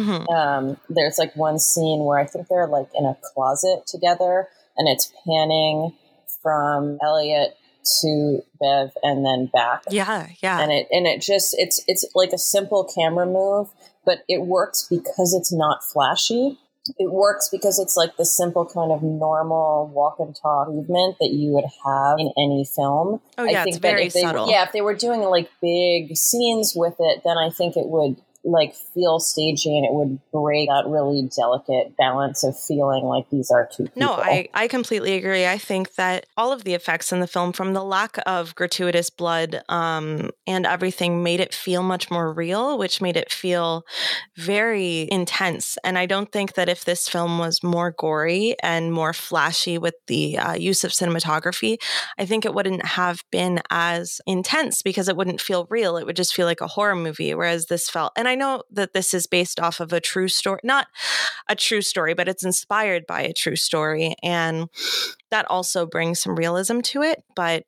There's like one scene where I think they're like in a closet together, and it's panning from Elliot to Bev and then back. Yeah. And it just, it's like a simple camera move, but it works because it's not flashy. It works because it's like the simple kind of normal walk and talk movement that you would have in any film. Oh yeah, I think it's very subtle. Yeah, if they were doing like big scenes with it, then I think it would like feel stagey, and it would break that really delicate balance of feeling like these are two people. No, I completely agree. I think that all of the effects in the film, from the lack of gratuitous blood and everything, made it feel much more real, which made it feel very intense. And I don't think that if this film was more gory and more flashy with the use of cinematography, I think it wouldn't have been as intense, because it wouldn't feel real. It would just feel like a horror movie, whereas this felt... And And I know that this is based off of a true story, not a true story, but it's inspired by a true story. And that also brings some realism to it. But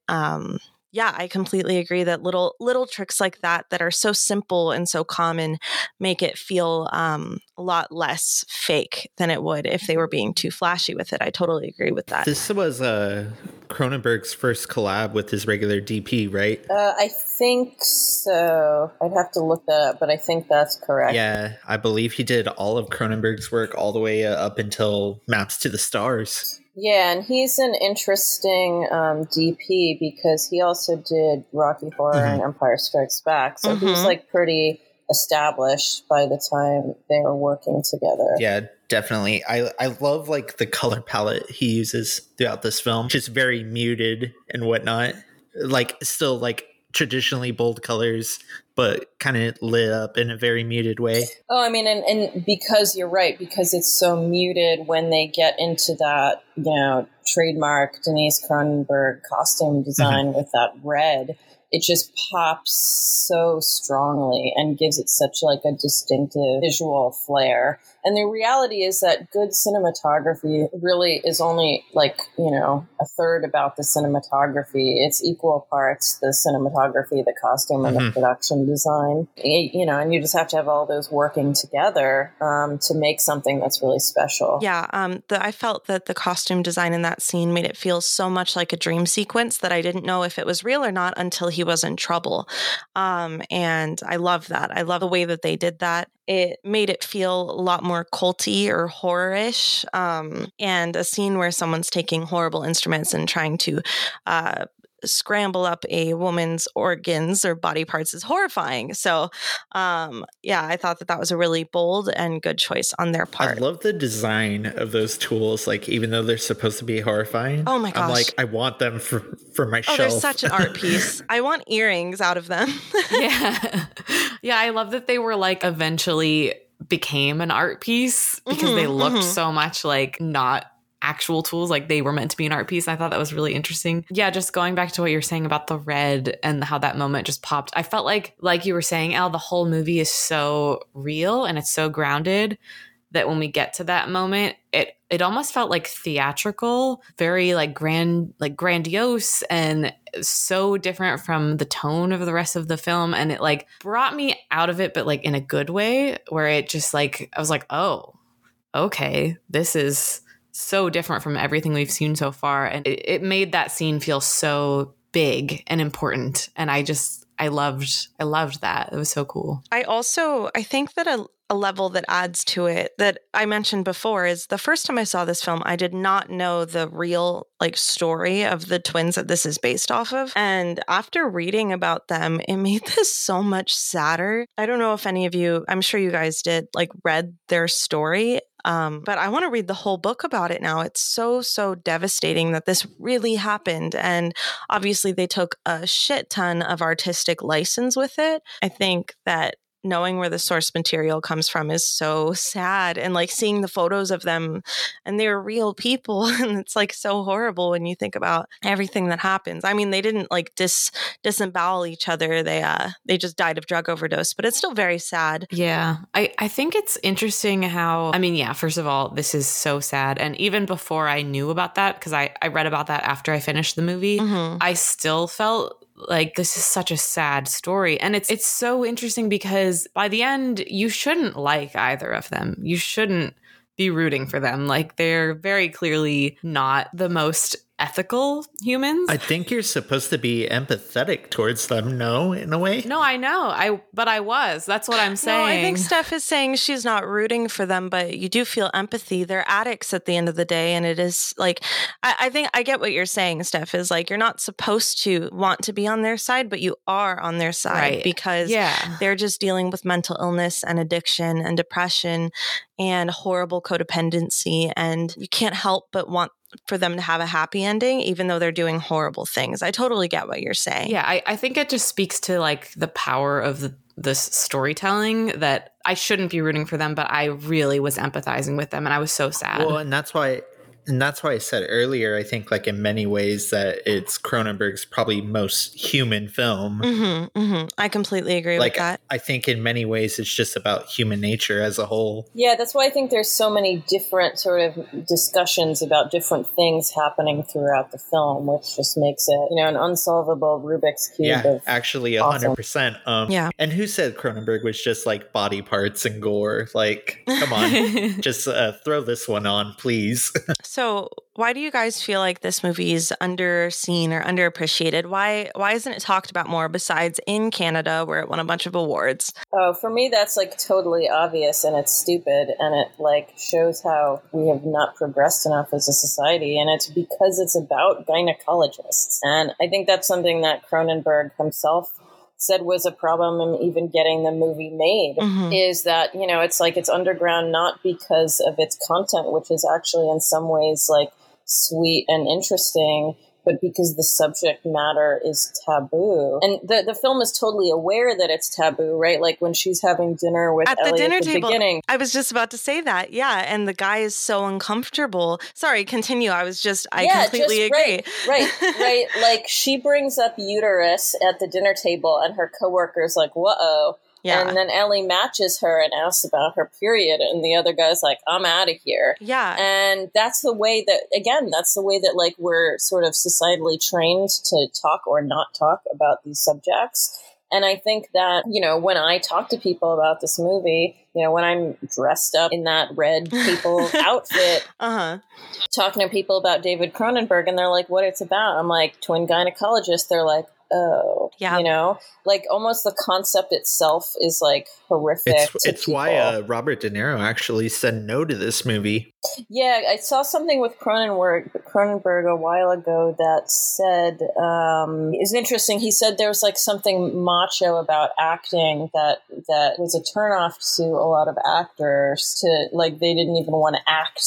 yeah, I completely agree that little tricks like that, that are so simple and so common, make it feel a lot less fake than it would if they were being too flashy with it. I totally agree with that. This was Cronenberg's first collab with his regular DP, right? I think so. I'd have to look that up, but I think that's correct. Yeah, I believe he did all of Cronenberg's work all the way up until Maps to the Stars. Yeah, and he's an interesting DP because he also did Rocky Horror and Empire Strikes Back. So he was like pretty established by the time they were working together. Yeah, definitely. I love like the color palette he uses throughout this film. Just very muted and whatnot. Like still like traditionally bold colors, but kind of lit up in a very muted way. Oh, I mean, and because you're right, because it's so muted when they get into that, you know, trademark Denise Cronenberg costume design with that red, it just pops so strongly and gives it such like a distinctive visual flair. And the reality is that good cinematography really is only like, you know, a third about the cinematography. It's equal parts the cinematography, the costume, and the production design. You know, and you just have to have all those working together to make something that's really special. Yeah, I felt that the costume design in that scene made it feel so much like a dream sequence that I didn't know if it was real or not until he was in trouble. And I love that. I love the way that they did that. It made it feel a lot more culty or horror-ish, and a scene where someone's taking horrible instruments and trying to scramble up a woman's organs or body parts is horrifying. So, yeah, I thought that was a really bold and good choice on their part. I love the design of those tools. Like, even though they're supposed to be horrifying, oh my gosh, I'm like, I want them for my shelf. Oh, they're such an art piece. I want earrings out of them. Yeah, I love that they were like eventually became an art piece because they looked so much like not actual tools, like they were meant to be an art piece. I thought that was really interesting. Yeah, just going back to what you're saying about the red and how that moment just popped. I felt like you were saying, Elle, the whole movie is so real and it's so grounded that when we get to that moment, it almost felt like theatrical, very like grandiose and so different from the tone of the rest of the film. And it like brought me out of it, but like in a good way, where it just like, I was like, oh, okay, this is so different from everything we've seen so far. And it made that scene feel so big and important. And I loved that. It was so cool. I think that a level that adds to it that I mentioned before is the first time I saw this film, I did not know the real like story of the twins that this is based off of. And after reading about them, it made this so much sadder. I don't know if any of you, I'm sure you guys did, like read their story. But I want to read the whole book about it now. It's so, so devastating that this really happened. And obviously they took a shit ton of artistic license with it. I think that knowing where the source material comes from is so sad. And like seeing the photos of them, and they're real people. And it's like so horrible when you think about everything that happens. I mean, they didn't like disembowel each other. They just died of drug overdose, but it's still very sad. Yeah. I think it's interesting how, I mean, yeah, first of all, this is so sad. And even before I knew about that, because I read about that after I finished the movie, I still felt like this is such a sad story. And it's so interesting because by the end, you shouldn't like either of them. You shouldn't be rooting for them. Like, they're very clearly not the most ethical humans. I think you're supposed to be empathetic towards them, no, in a way? No, I know. But I was. That's what I'm saying. No, I think Steph is saying she's not rooting for them, but you do feel empathy. They're addicts at the end of the day, and it is like, I think I get what you're saying, Steph, is like you're not supposed to want to be on their side, but you are on their side, right? Because they're just dealing with mental illness and addiction and depression and horrible codependency, and you can't help but want for them to have a happy ending, even though they're doing horrible things. I totally get what you're saying. Yeah, I think it just speaks to like the power of this storytelling that I shouldn't be rooting for them, but I really was empathizing with them and I was so sad. Well, and that's why And that's why I said earlier, I think, like, in many ways that it's Cronenberg's probably most human film. Mm-hmm, mm-hmm. I completely agree with that. I think in many ways it's just about human nature as a whole. Yeah, that's why I think there's so many different sort of discussions about different things happening throughout the film, which just makes it, you know, an unsolvable Rubik's Cube. Yeah, actually 100%. Awesome. Yeah. And who said Cronenberg was just, like, body parts and gore? Like, come on, just throw this one on, please. So why do you guys feel like this movie is underseen or underappreciated? Why isn't it talked about more besides in Canada, where it won a bunch of awards? Oh, for me, that's, like, totally obvious, and it's stupid, and it, like, shows how we have not progressed enough as a society, and it's because it's about gynecologists. And I think that's something that Cronenberg himself said was a problem in even getting the movie made, mm-hmm. is that, you know, it's like it's underground not because of its content, which is actually in some ways, like, sweet and interesting, but because the subject matter is taboo. And the film is totally aware that it's taboo, right? Like when she's having dinner with Ellie at the dinner table. Beginning. I was just about to say that. Yeah. And the guy is so uncomfortable. Sorry, continue. I completely agree. Right. Like she brings up uterus at the dinner table and her coworker's like, whoa. Yeah. And then Ellie matches her and asks about her period. And the other guy's like, I'm out of here. Yeah. And that's the way that, again, like we're sort of societally trained to talk or not talk about these subjects. And I think that, you know, when I talk to people about this movie, you know, when I'm dressed up in that red people outfit, talking to people about David Cronenberg and they're like, what it's about. I'm like, twin gynecologist. They're like, oh, yeah. You know, like almost the concept itself is like horrific. It's why Robert De Niro actually said no to this movie. Yeah, I saw something with Cronenberg a while ago that said it's interesting. He said there was like something macho about acting that was a turnoff to a lot of actors, to like they didn't even want to act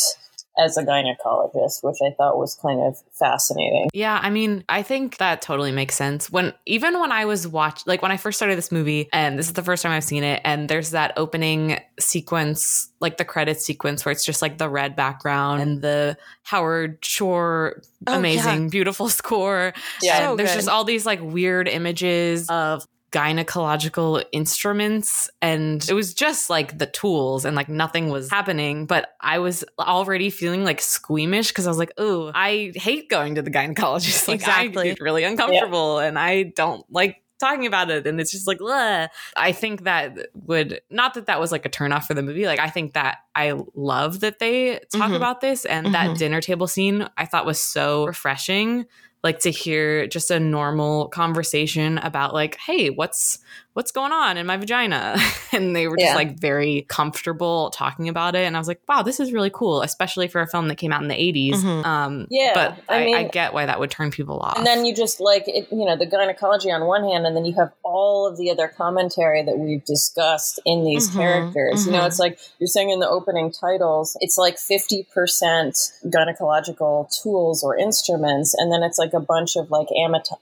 as a gynecologist, which I thought was kind of fascinating. Yeah, I mean, I think that totally makes sense. Even when I was watching, like when I first started this movie, and this is the first time I've seen it, and there's that opening sequence, like the credit sequence where it's just like the red background and the Howard Shore amazing, beautiful score. Yeah, and so there's just all these like weird images of gynecological instruments, and it was just like the tools and like nothing was happening, but I was already feeling like squeamish because I was like, oh, I hate going to the gynecologist. Like, exactly. I get really uncomfortable and I don't like talking about it, and it's just like, bleh. I think that would, not that was like a turnoff for the movie, like I think that I love that they talk about this, and that dinner table scene I thought was so refreshing, like to hear just a normal conversation about like, hey, what's going on in my vagina? And they were just like very comfortable talking about it. And I was like, wow, this is really cool, especially for a film that came out in the 80s. Mm-hmm. But I mean, I get why that would turn people off. And then you just like, it, you know, the gynecology on one hand, and then you have all of the other commentary that we've discussed in these characters. You know, it's like you're saying in the opening titles, it's like 50% gynecological tools or instruments. And then it's like a bunch of like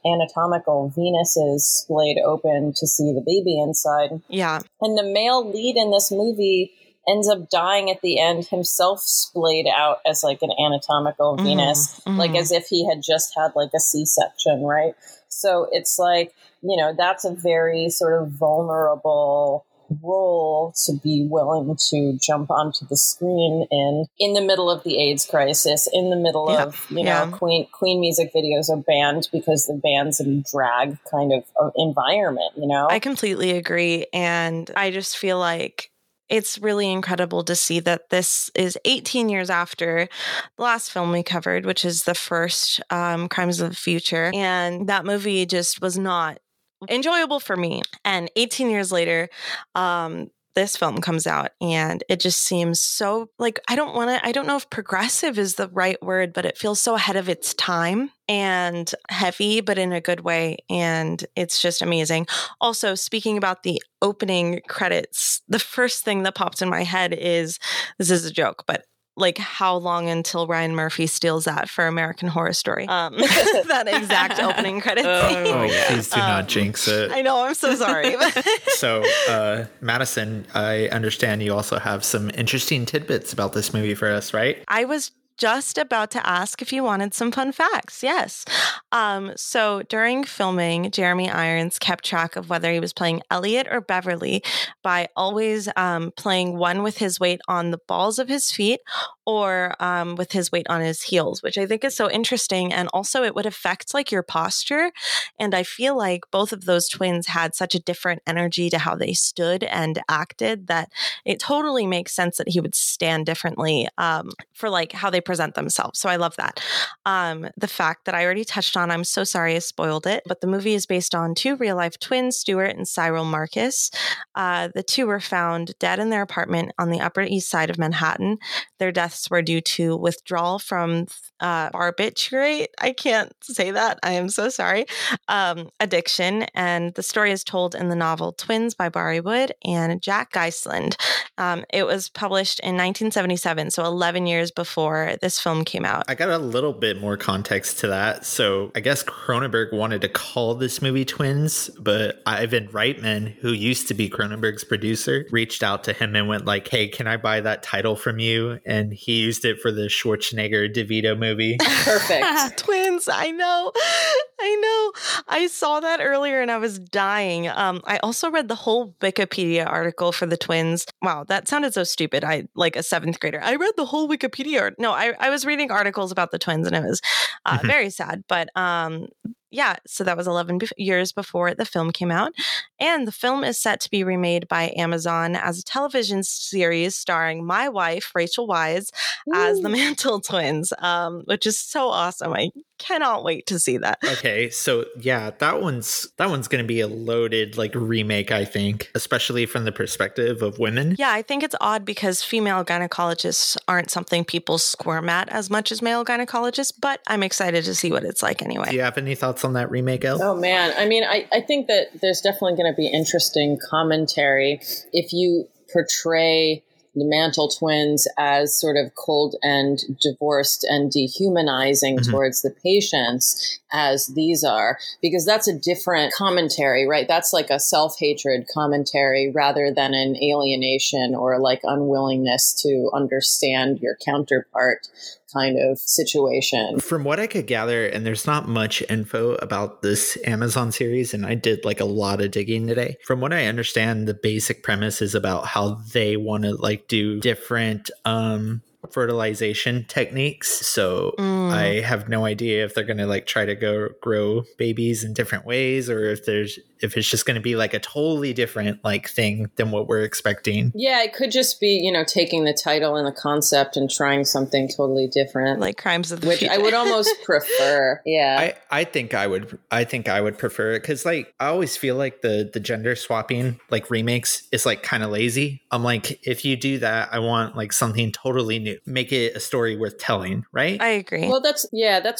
anatomical Venuses splayed open to see the baby inside. Yeah. And the male lead in this movie ends up dying at the end, himself splayed out as like an anatomical Venus, like as if he had just had like a C-section, right? So it's like, you know, that's a very sort of vulnerable role to be willing to jump onto the screen in the middle of the AIDS crisis, in the middle of, you know, Queen music videos are banned because the band's in drag kind of environment, you know? I completely agree. And I just feel like it's really incredible to see that this is 18 years after the last film we covered, which is the first Crimes of the Future. And that movie just was not enjoyable for me. And 18 years later, this film comes out, and it just seems so like, I don't know if progressive is the right word, but it feels so ahead of its time and heavy, but in a good way. And it's just amazing. Also, speaking about the opening credits, the first thing that popped in my head is, this is a joke, but like how long until Ryan Murphy steals that for American Horror Story? That exact opening credit scene. Oh, please do not jinx it. I know, I'm so sorry. So, Madison, I understand you also have some interesting tidbits about this movie for us, right? I was just about to ask if you wanted some fun facts. Yes. So during filming, Jeremy Irons kept track of whether he was playing Elliot or Beverly by always playing one with his weight on the balls of his feet or with his weight on his heels, which I think is so interesting. And also it would affect like your posture. And I feel like both of those twins had such a different energy to how they stood and acted that it totally makes sense that he would stand differently for like how they present themselves. So I love that. The fact that I already touched on, I'm so sorry I spoiled it, but the movie is based on two real life twins, Stuart and Cyril Marcus. The two were found dead in their apartment on the Upper East Side of Manhattan. Their deaths were due to withdrawal from barbiturate. I can't say that. I am so sorry. Addiction. And the story is told in the novel Twins by Barry Wood and Jack Geisland. It was published in 1977, so 11 years before this film came out. I got a little bit more context to that. So I guess Cronenberg wanted to call this movie Twins, but Ivan Reitman, who used to be Cronenberg's producer, reached out to him and went like, hey, can I buy that title from you? And he used it for the Schwarzenegger DeVito movie. Perfect. Twins. I know. I saw that earlier and I was dying. I also read the whole Wikipedia article for the Twins. Wow, that sounded so stupid. I like a seventh grader. I read the whole Wikipedia. No, I was reading articles about the Twins and it was very sad. But yeah, so that was 11 years before the film came out. And the film is set to be remade by Amazon as a television series starring my wife, Rachel Weisz, as the Mantle twins, which is so awesome. I cannot wait to see that. Okay, so yeah, that one's going to be a loaded like remake, I think, especially from the perspective of women. Yeah, I think it's odd because female gynecologists aren't something people squirm at as much as male gynecologists, but I'm excited to see what it's like anyway. Do you have any thoughts on that remake, Elle? Oh man, I mean, I think that there's definitely going to be interesting commentary if you portray the Mantle twins as sort of cold and divorced and dehumanizing towards the patients as these are, because that's a different commentary, right? That's like a self-hatred commentary rather than an alienation or like unwillingness to understand your counterpart kind of situation. From what I could gather, and there's not much info about this Amazon series, and I did like a lot of digging today. From what I understand, the basic premise is about how they want to like do different fertilization techniques. So I have no idea if they're going to like try to go grow babies in different ways, or if it's just going to be like a totally different like thing than what we're expecting. Yeah, it could just be, you know, taking the title and the concept and trying something totally different, like Crimes of the Future, which I would almost prefer. Yeah, I think I would prefer it, because like I always feel like the gender swapping like remakes is like kind of lazy. I'm like, if you do that, I want like something totally new. Make it a story worth telling, right? I agree. Well, that's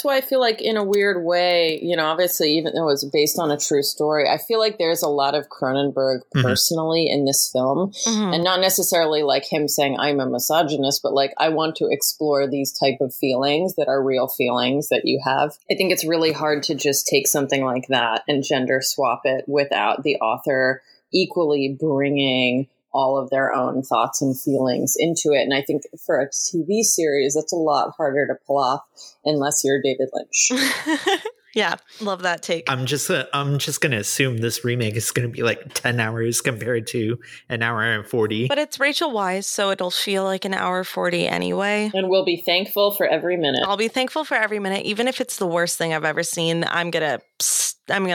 why I feel like in a weird way, you know, obviously even though it's based on a true story, I feel like there's a lot of Cronenberg personally in this film, and not necessarily like him saying I'm a misogynist, but like I want to explore these type of feelings that are real feelings that you have. I think it's really hard to just take something like that and gender swap it without the author equally bringing all of their own thoughts and feelings into it. And I think for a TV series, that's a lot harder to pull off unless you're David Lynch. Yeah, love that take. I'm just gonna assume this remake is gonna be like 10 hours compared to an hour and 40. But it's Rachel Weisz, so it'll feel like an hour 40 anyway. And we'll be thankful for every minute. I'll be thankful for every minute, even if it's the worst thing I've ever seen. I'm gonna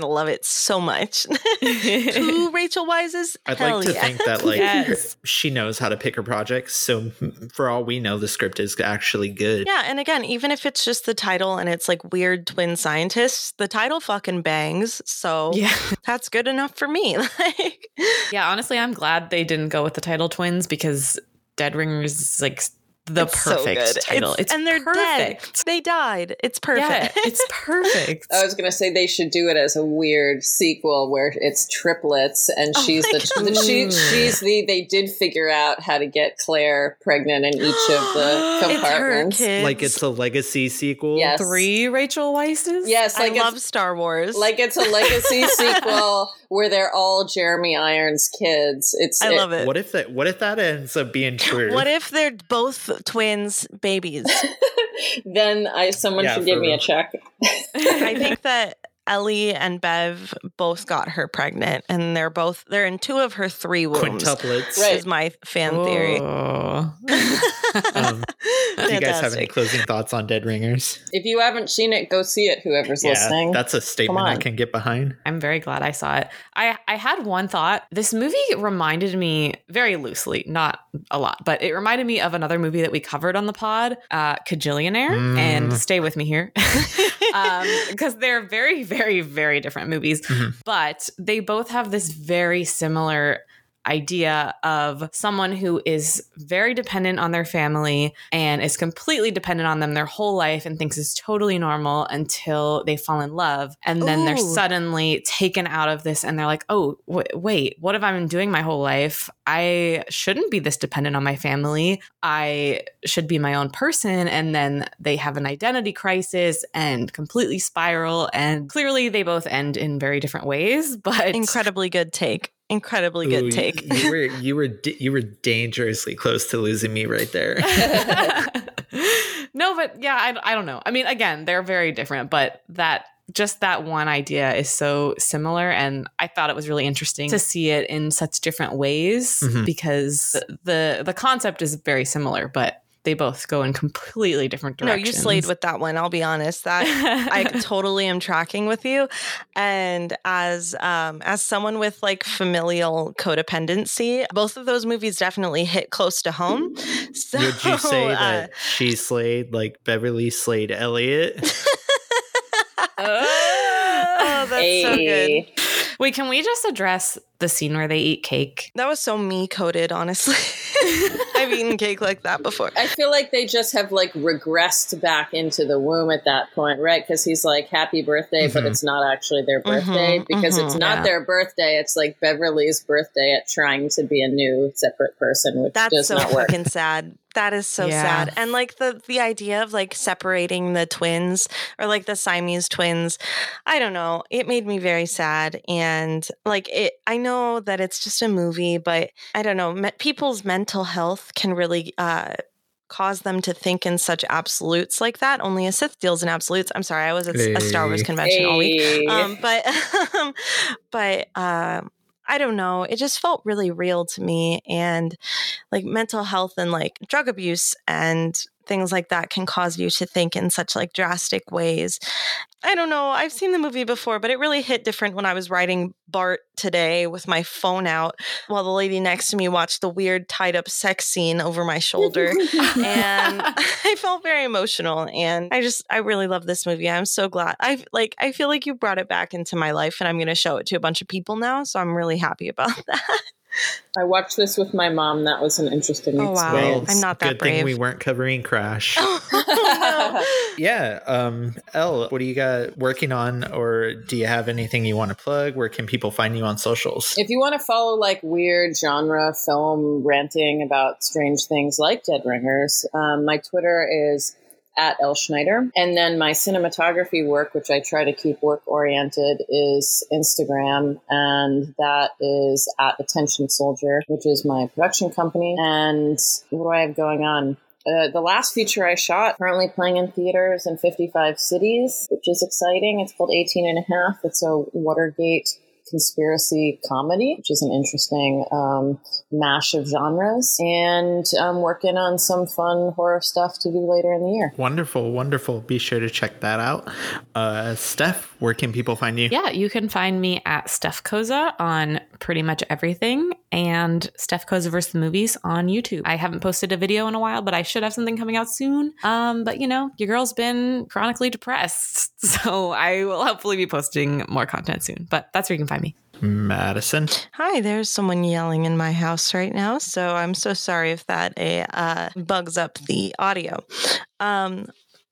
love it so much. Two Rachel Weiszes. I'd like to think that like she knows how to pick her projects. So for all we know, the script is actually good. Yeah, and again, even if it's just the title and it's like weird twin scientists, the title fucking bangs. So yeah, that's good enough for me. Like, yeah, honestly, I'm glad they didn't go with the title Twins, because Dead Ringers is like it's perfect title. And they're perfect. Dead. They died. It's perfect. Yeah, it's perfect. I was going to say they should do it as a weird sequel where it's triplets and they did figure out how to get Claire pregnant in each of the compartments. It's like it's a legacy sequel. Yes. 3 Rachel Weisses. Yes. Like I love Star Wars. Like it's a legacy sequel where they're all Jeremy Irons kids. I love it. What if that ends up being true? What if they're both twins babies? then someone should give me a check. I think that Ellie and Bev both got her pregnant, and they're in two of her three wombs. Quintuplets. Right. Is my fan theory. Do you guys have any closing thoughts on Dead Ringers? If you haven't seen it, go see it, whoever's listening. That's a statement I can get behind. I'm very glad I saw it. I had one thought. This movie reminded me, very loosely, not a lot, but it reminded me of another movie that we covered on the pod, Kajillionaire, and Stay With Me Here. Because they're very, very, very different movies, but they both have this very similar idea of someone who is very dependent on their family and is completely dependent on them their whole life and thinks it's totally normal until they fall in love. And then they're suddenly taken out of this and they're like, oh, wait, what have I been doing my whole life? I shouldn't be this dependent on my family. I should be my own person. And then they have an identity crisis and completely spiral. And clearly they both end in very different ways, but incredibly good take. Incredibly good take. You were dangerously close to losing me right there. No, but yeah, I don't know. I mean, again, they're very different, but that one idea is so similar. And I thought it was really interesting to see it in such different ways because the concept is very similar, but they both go in completely different directions. No, you slayed with that one. I'll be honest. That I totally am tracking with you. And as someone with like familial codependency, both of those movies definitely hit close to home. So, would you say that she slayed like Beverly slayed Elliot? So good. Wait, can we just address the scene where they eat cake? That was so me coded, honestly. I've eaten cake like that before. I feel like they just have like regressed back into the womb at that point, right? Because he's like, happy birthday, but it's not actually their birthday because it's not their birthday. It's like Beverly's birthday at trying to be a new separate person, which does not work. That's so fucking sad. That is so sad. And like the idea of like separating the twins or like the Siamese twins, I don't know. It made me very sad. And like I know that it's just a movie, but I don't know. People's mental health can really cause them to think in such absolutes like that. Only a Sith deals in absolutes. I'm sorry. I was at a Star Wars convention all week. I don't know. It just felt really real to me. And like mental health and like drug abuse and things like that can cause you to think in such like drastic ways. I don't know. I've seen the movie before, but it really hit different when I was riding BART today with my phone out while the lady next to me watched the weird tied up sex scene over my shoulder. And I felt very emotional. And I really love this movie. I'm so glad. I feel like you brought it back into my life and I'm going to show it to a bunch of people now. So I'm really happy about that. I watched this with my mom. That was an interesting experience. Wow. I'm not that good brave. Good thing we weren't covering Crash. Yeah. Elle, what do you got working on, or do you have anything you want to plug? Where can people find you on socials? If you want to follow like weird genre film ranting about strange things like Dead Ringers, my Twitter is at Elle Schneider. And then my cinematography work, which I try to keep work oriented, is Instagram. And that is at Attention Soldier, which is my production company. And what do I have going on? The last feature I shot, currently playing in theaters in 55 cities, which is exciting. It's called 18½. It's a Watergate conspiracy comedy, which is an interesting mash of genres, and I'm working on some fun horror stuff to do later in the year. Wonderful. Be sure to check that out. Steph, where can people find you? Yeah, you can find me at Steph Koza on pretty much everything, and Steph Koza vs. the Movies on YouTube. I haven't posted a video in a while, but I should have something coming out soon. But you know, your girl's been chronically depressed, so I will hopefully be posting more content soon, but that's where you can find me. Madison. Hi, there's someone yelling in my house right now, so I'm so sorry if that bugs up the audio.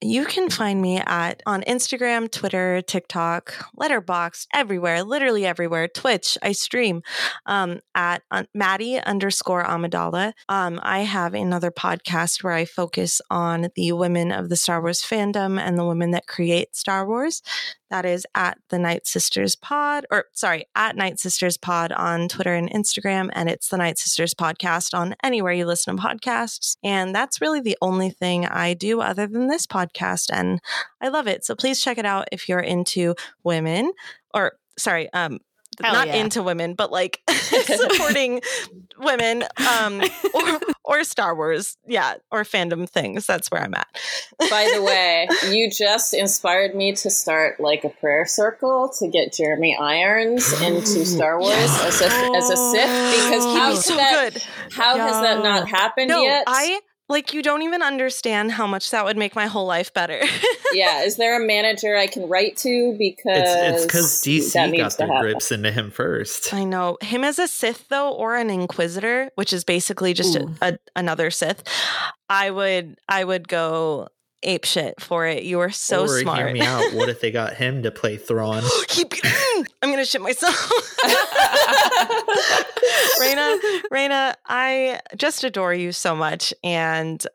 You can find me on Instagram, Twitter, TikTok, Letterboxd, everywhere, literally everywhere. Twitch, I stream at Maddie_Amidala. I have another podcast where I focus on the women of the Star Wars fandom and the women that create Star Wars. That is at the Night Sisters Pod, or sorry, at Night Sisters Pod on Twitter and Instagram. And it's the Night Sisters Podcast on anywhere you listen to podcasts. And that's really the only thing I do other than this podcast. And I love it. So please check it out if you're into women, or sorry, into women, but like supporting women or Star Wars. Yeah. Or fandom things. That's where I'm at. By the way, you just inspired me to start like a prayer circle to get Jeremy Irons into Star Wars as a Sith, because how has that not happened yet? You don't even understand how much that would make my whole life better. Yeah, is there a manager I can write to? Because it's because DC got their grips into him first. I know. Him as a Sith, though, or an Inquisitor, which is basically just another Sith, I would go apeshit for it. You are so smart. Hear me out. What if they got him to play Thrawn? I'm gonna shit myself. Reina, I just adore you so much, and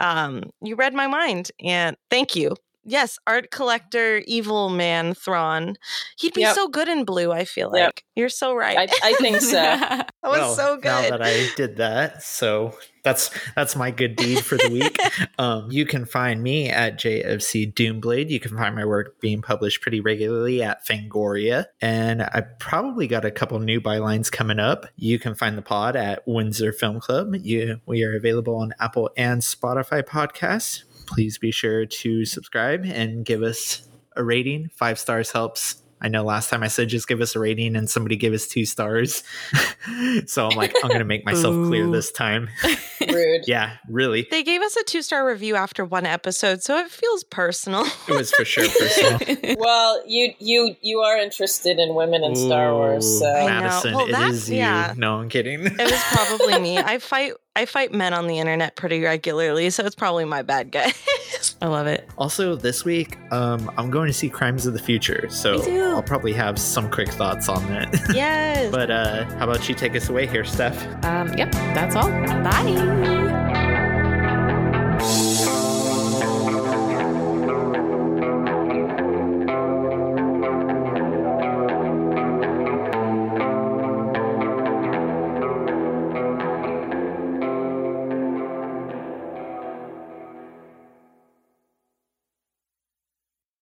you read my mind, and thank you. Yes, art collector, evil man Thrawn. He'd be so good in blue, I feel like. You're so right. I think so. That was so good. Now that I did that, so that's my good deed for the week. You can find me at JFC Doomblade. You can find my work being published pretty regularly at Fangoria. And I probably got a couple new bylines coming up. You can find the pod at Windsor Film Club. We are available on Apple and Spotify podcasts. Please be sure to subscribe and give us a rating. 5 stars helps. I know last time I said just give us a rating and somebody gave us 2 stars. So I'm going to make myself clear this time. Rude. Yeah, really. They gave us a 2-star review after one episode, so it feels personal. It was for sure personal. Well, you are interested in women in Star Wars. So. Madison, it is you. Yeah. No, I'm kidding. It was probably me. I fight men on the internet pretty regularly, so it's probably my bad, guys. I love it. Also, this week, I'm going to see Crimes of the Future, so I'll probably have some quick thoughts on that. Yes. But how about you take us away here, Steph? Yep, that's all. Bye.